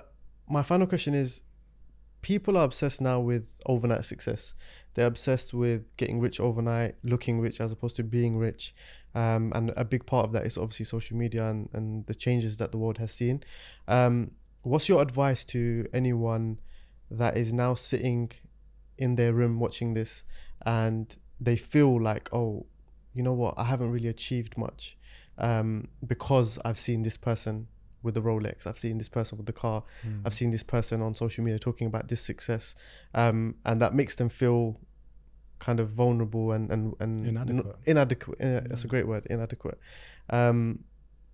my final question is, people are obsessed now with overnight success. They're obsessed with getting rich overnight, looking rich as opposed to being rich. Um, and a big part of that is obviously social media and, and the changes that the world has seen. Um, what's your advice to anyone that is now sitting in their room watching this and they feel like, oh, you know what, I haven't really achieved much um, because I've seen this person with the Rolex, I've seen this person with the car, mm. I've seen this person on social media talking about this success. Um, and that makes them feel kind of vulnerable and, and, and inadequate. N- inadequate. Yeah, that's a great word, inadequate. Um,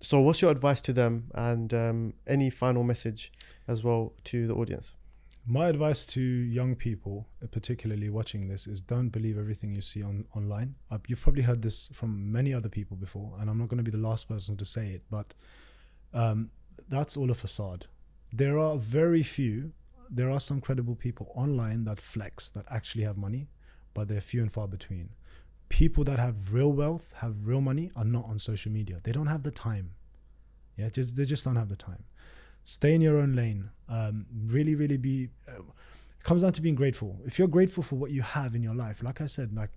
so what's your advice to them, and um, any final message as well to the audience? My advice to young people, particularly watching this, is don't believe everything you see on online. Uh, you've probably heard this from many other people before, and I'm not going to be the last person to say it, but um, that's all a facade. There are very few, there are some credible people online that flex, that actually have money, but they're few and far between. People that have real wealth, have real money, are not on social media. They don't have the time. Yeah, just, they just don't have the time. Stay in your own lane. Um, really, really be, uh, it comes down to being grateful. If you're grateful for what you have in your life, like I said, like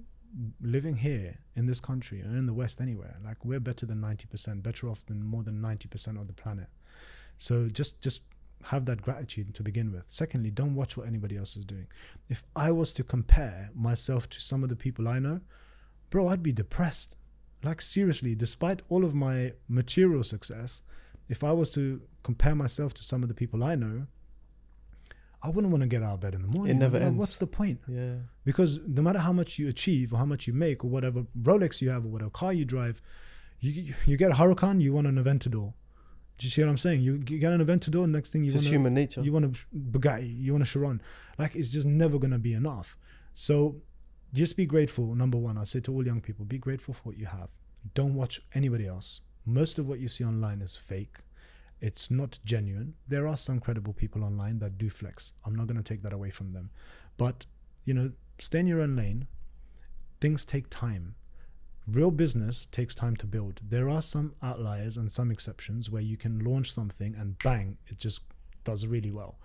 living here in this country and in the West anywhere, like we're better than ninety percent, better off than more than ninety percent of the planet. So just, just have that gratitude to begin with. Secondly, don't watch what anybody else is doing. If I was to compare myself to some of the people I know, bro, I'd be depressed. Like seriously, despite all of my material success, if I was to compare myself to some of the people I know, I wouldn't want to get out of bed in the morning. It never like, ends. What's the point? Yeah. Because no matter how much you achieve or how much you make or whatever Rolex you have or whatever car you drive, you you get a Huracan, you want an Aventador. Do you see what I'm saying? You, you get an Aventador, next thing you want human nature. You want a Bugatti, you want a Chiron. Like it's just never going to be enough. So just be grateful, number one. I say to all young people, be grateful for what you have. Don't watch anybody else. Most of what you see online is fake. It's not genuine. There are some credible people online that do flex. I'm not going to take that away from them. But, you know, stay in your own lane. Things take time. Real business takes time to build. There are some outliers and some exceptions where you can launch something and bang, it just does really well.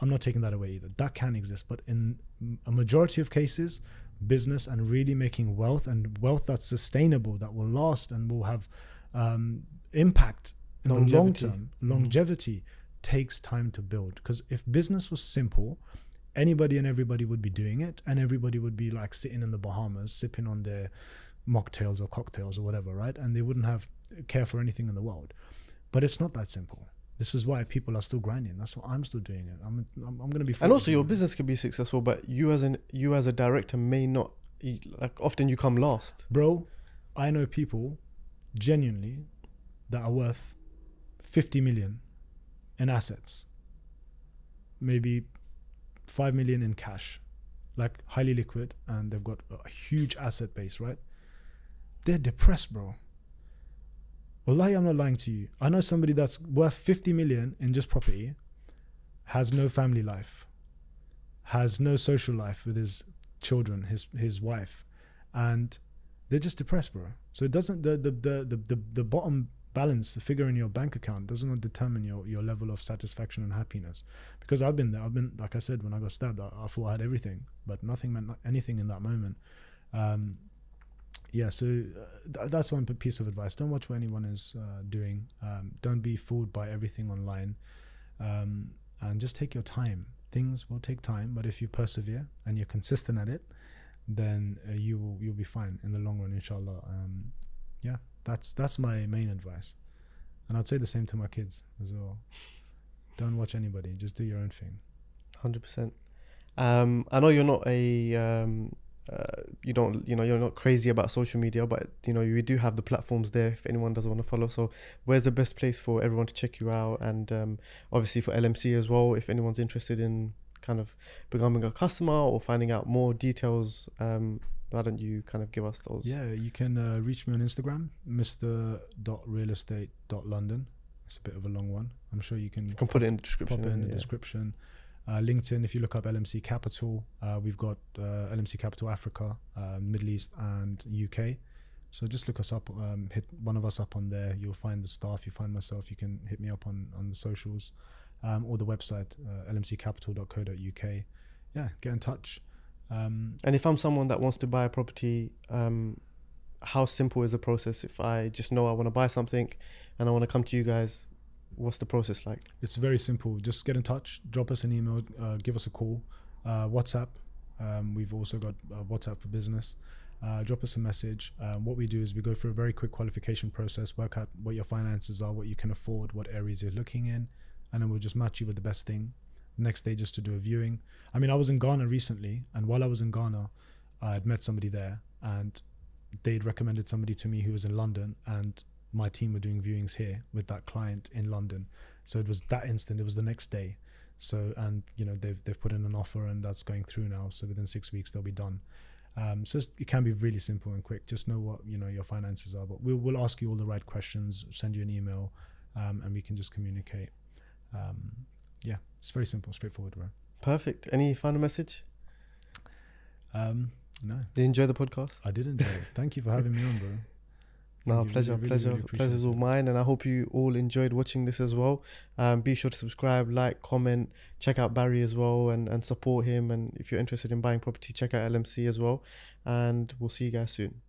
I'm not taking that away either. That can exist. But in a majority of cases, business and really making wealth, and wealth that's sustainable, that will last and will have um impact in the long term, longevity mm-hmm. takes time to build. Because if business was simple, anybody and everybody would be doing it, and everybody would be like sitting in the Bahamas sipping on their mocktails or cocktails or whatever, right? And they wouldn't have care for anything in the world. But it's not that simple. This is why people are still grinding. That's what I'm still doing. It I'm I'm, I'm going to be and also your business could be successful, but you as an you as a director may not. Like often you come last, bro. I know people genuinely that are worth fifty million in assets, maybe five million in cash. like highly liquid, and they've got a huge asset base, right? They're depressed, bro. Wallahi, I'm not lying to you. I know somebody that's worth fifty million in just property, has no family life, has no social life with his children, his his wife, and they're just depressed, bro. So it doesn't, the the the the, the, the bottom balance, the figure in your bank account, does not determine your your level of satisfaction and happiness. Because I've been there. I've been, like I said, when I got stabbed, I, I thought I had everything, but nothing meant anything in that moment. Um, yeah, so th that's one piece of advice. Don't watch what anyone is uh, doing. Um, don't be fooled by everything online, um, and just take your time. Things will take time, but if you persevere and you're consistent at it, then uh, you will you'll be fine in the long run, inshallah. Um, yeah, that's that's my main advice, and I'd say the same to my kids as well. Don't watch anybody. Just do your own thing. one hundred percent. Um, I know you're not a um, uh, you don't you know you're not crazy about social media, but you know you do have the platforms there if anyone doesn't want to follow. So where's the best place for everyone to check you out, and um, obviously for L M C as well, if anyone's interested in kind of becoming a customer or finding out more details? Um why don't you kind of give us those? Yeah, you can uh, reach me on Instagram, mister dot real estate dot london. It's a bit of a long one. I'm sure you can, you can put it in the description. Pop it in the yeah. description. uh LinkedIn, if you look up L M C Capital, uh we've got uh L M C Capital Africa, uh, Middle East and U K, so just look us up, um hit one of us up on there. You'll find the staff, you find myself, you can hit me up on on the socials, Um, or the website, uh, l m c capital dot co dot u k. Yeah, get in touch. Um, and if I'm someone that wants to buy a property, um, how simple is the process? If I just know I want to buy something and I want to come to you guys, what's the process like? It's very simple. Just get in touch, drop us an email, uh, give us a call, uh, WhatsApp. Um, we've also got uh, WhatsApp for business. Uh, drop us a message. Um, what we do is we go through a very quick qualification process, work out what your finances are, what you can afford, what areas you're looking in, and then we'll just match you with the best thing. Next day, just to do a viewing. I mean, I was in Ghana recently, and while I was in Ghana, I'd met somebody there, and they'd recommended somebody to me who was in London, and my team were doing viewings here with that client in London. So it was that instant, it was the next day. So, and you know, they've, they've put in an offer, and that's going through now. So within six weeks, they'll be done. Um, so it can be really simple and quick. Just know what, you know, your finances are, but we will ask you all the right questions, send you an email, um, and we can just communicate. Um, yeah, it's very simple, straightforward, bro. Perfect. Any final message? Um, no. Did you enjoy the podcast? I did enjoy it. Thank you for having me on, bro. No, pleasure, really, pleasure, really, really pleasure's all mine, and I hope you all enjoyed watching this as well. Um, be sure to subscribe, like, comment, check out Barry as well, and and support him. And if you're interested in buying property, check out L M C as well. And we'll see you guys soon.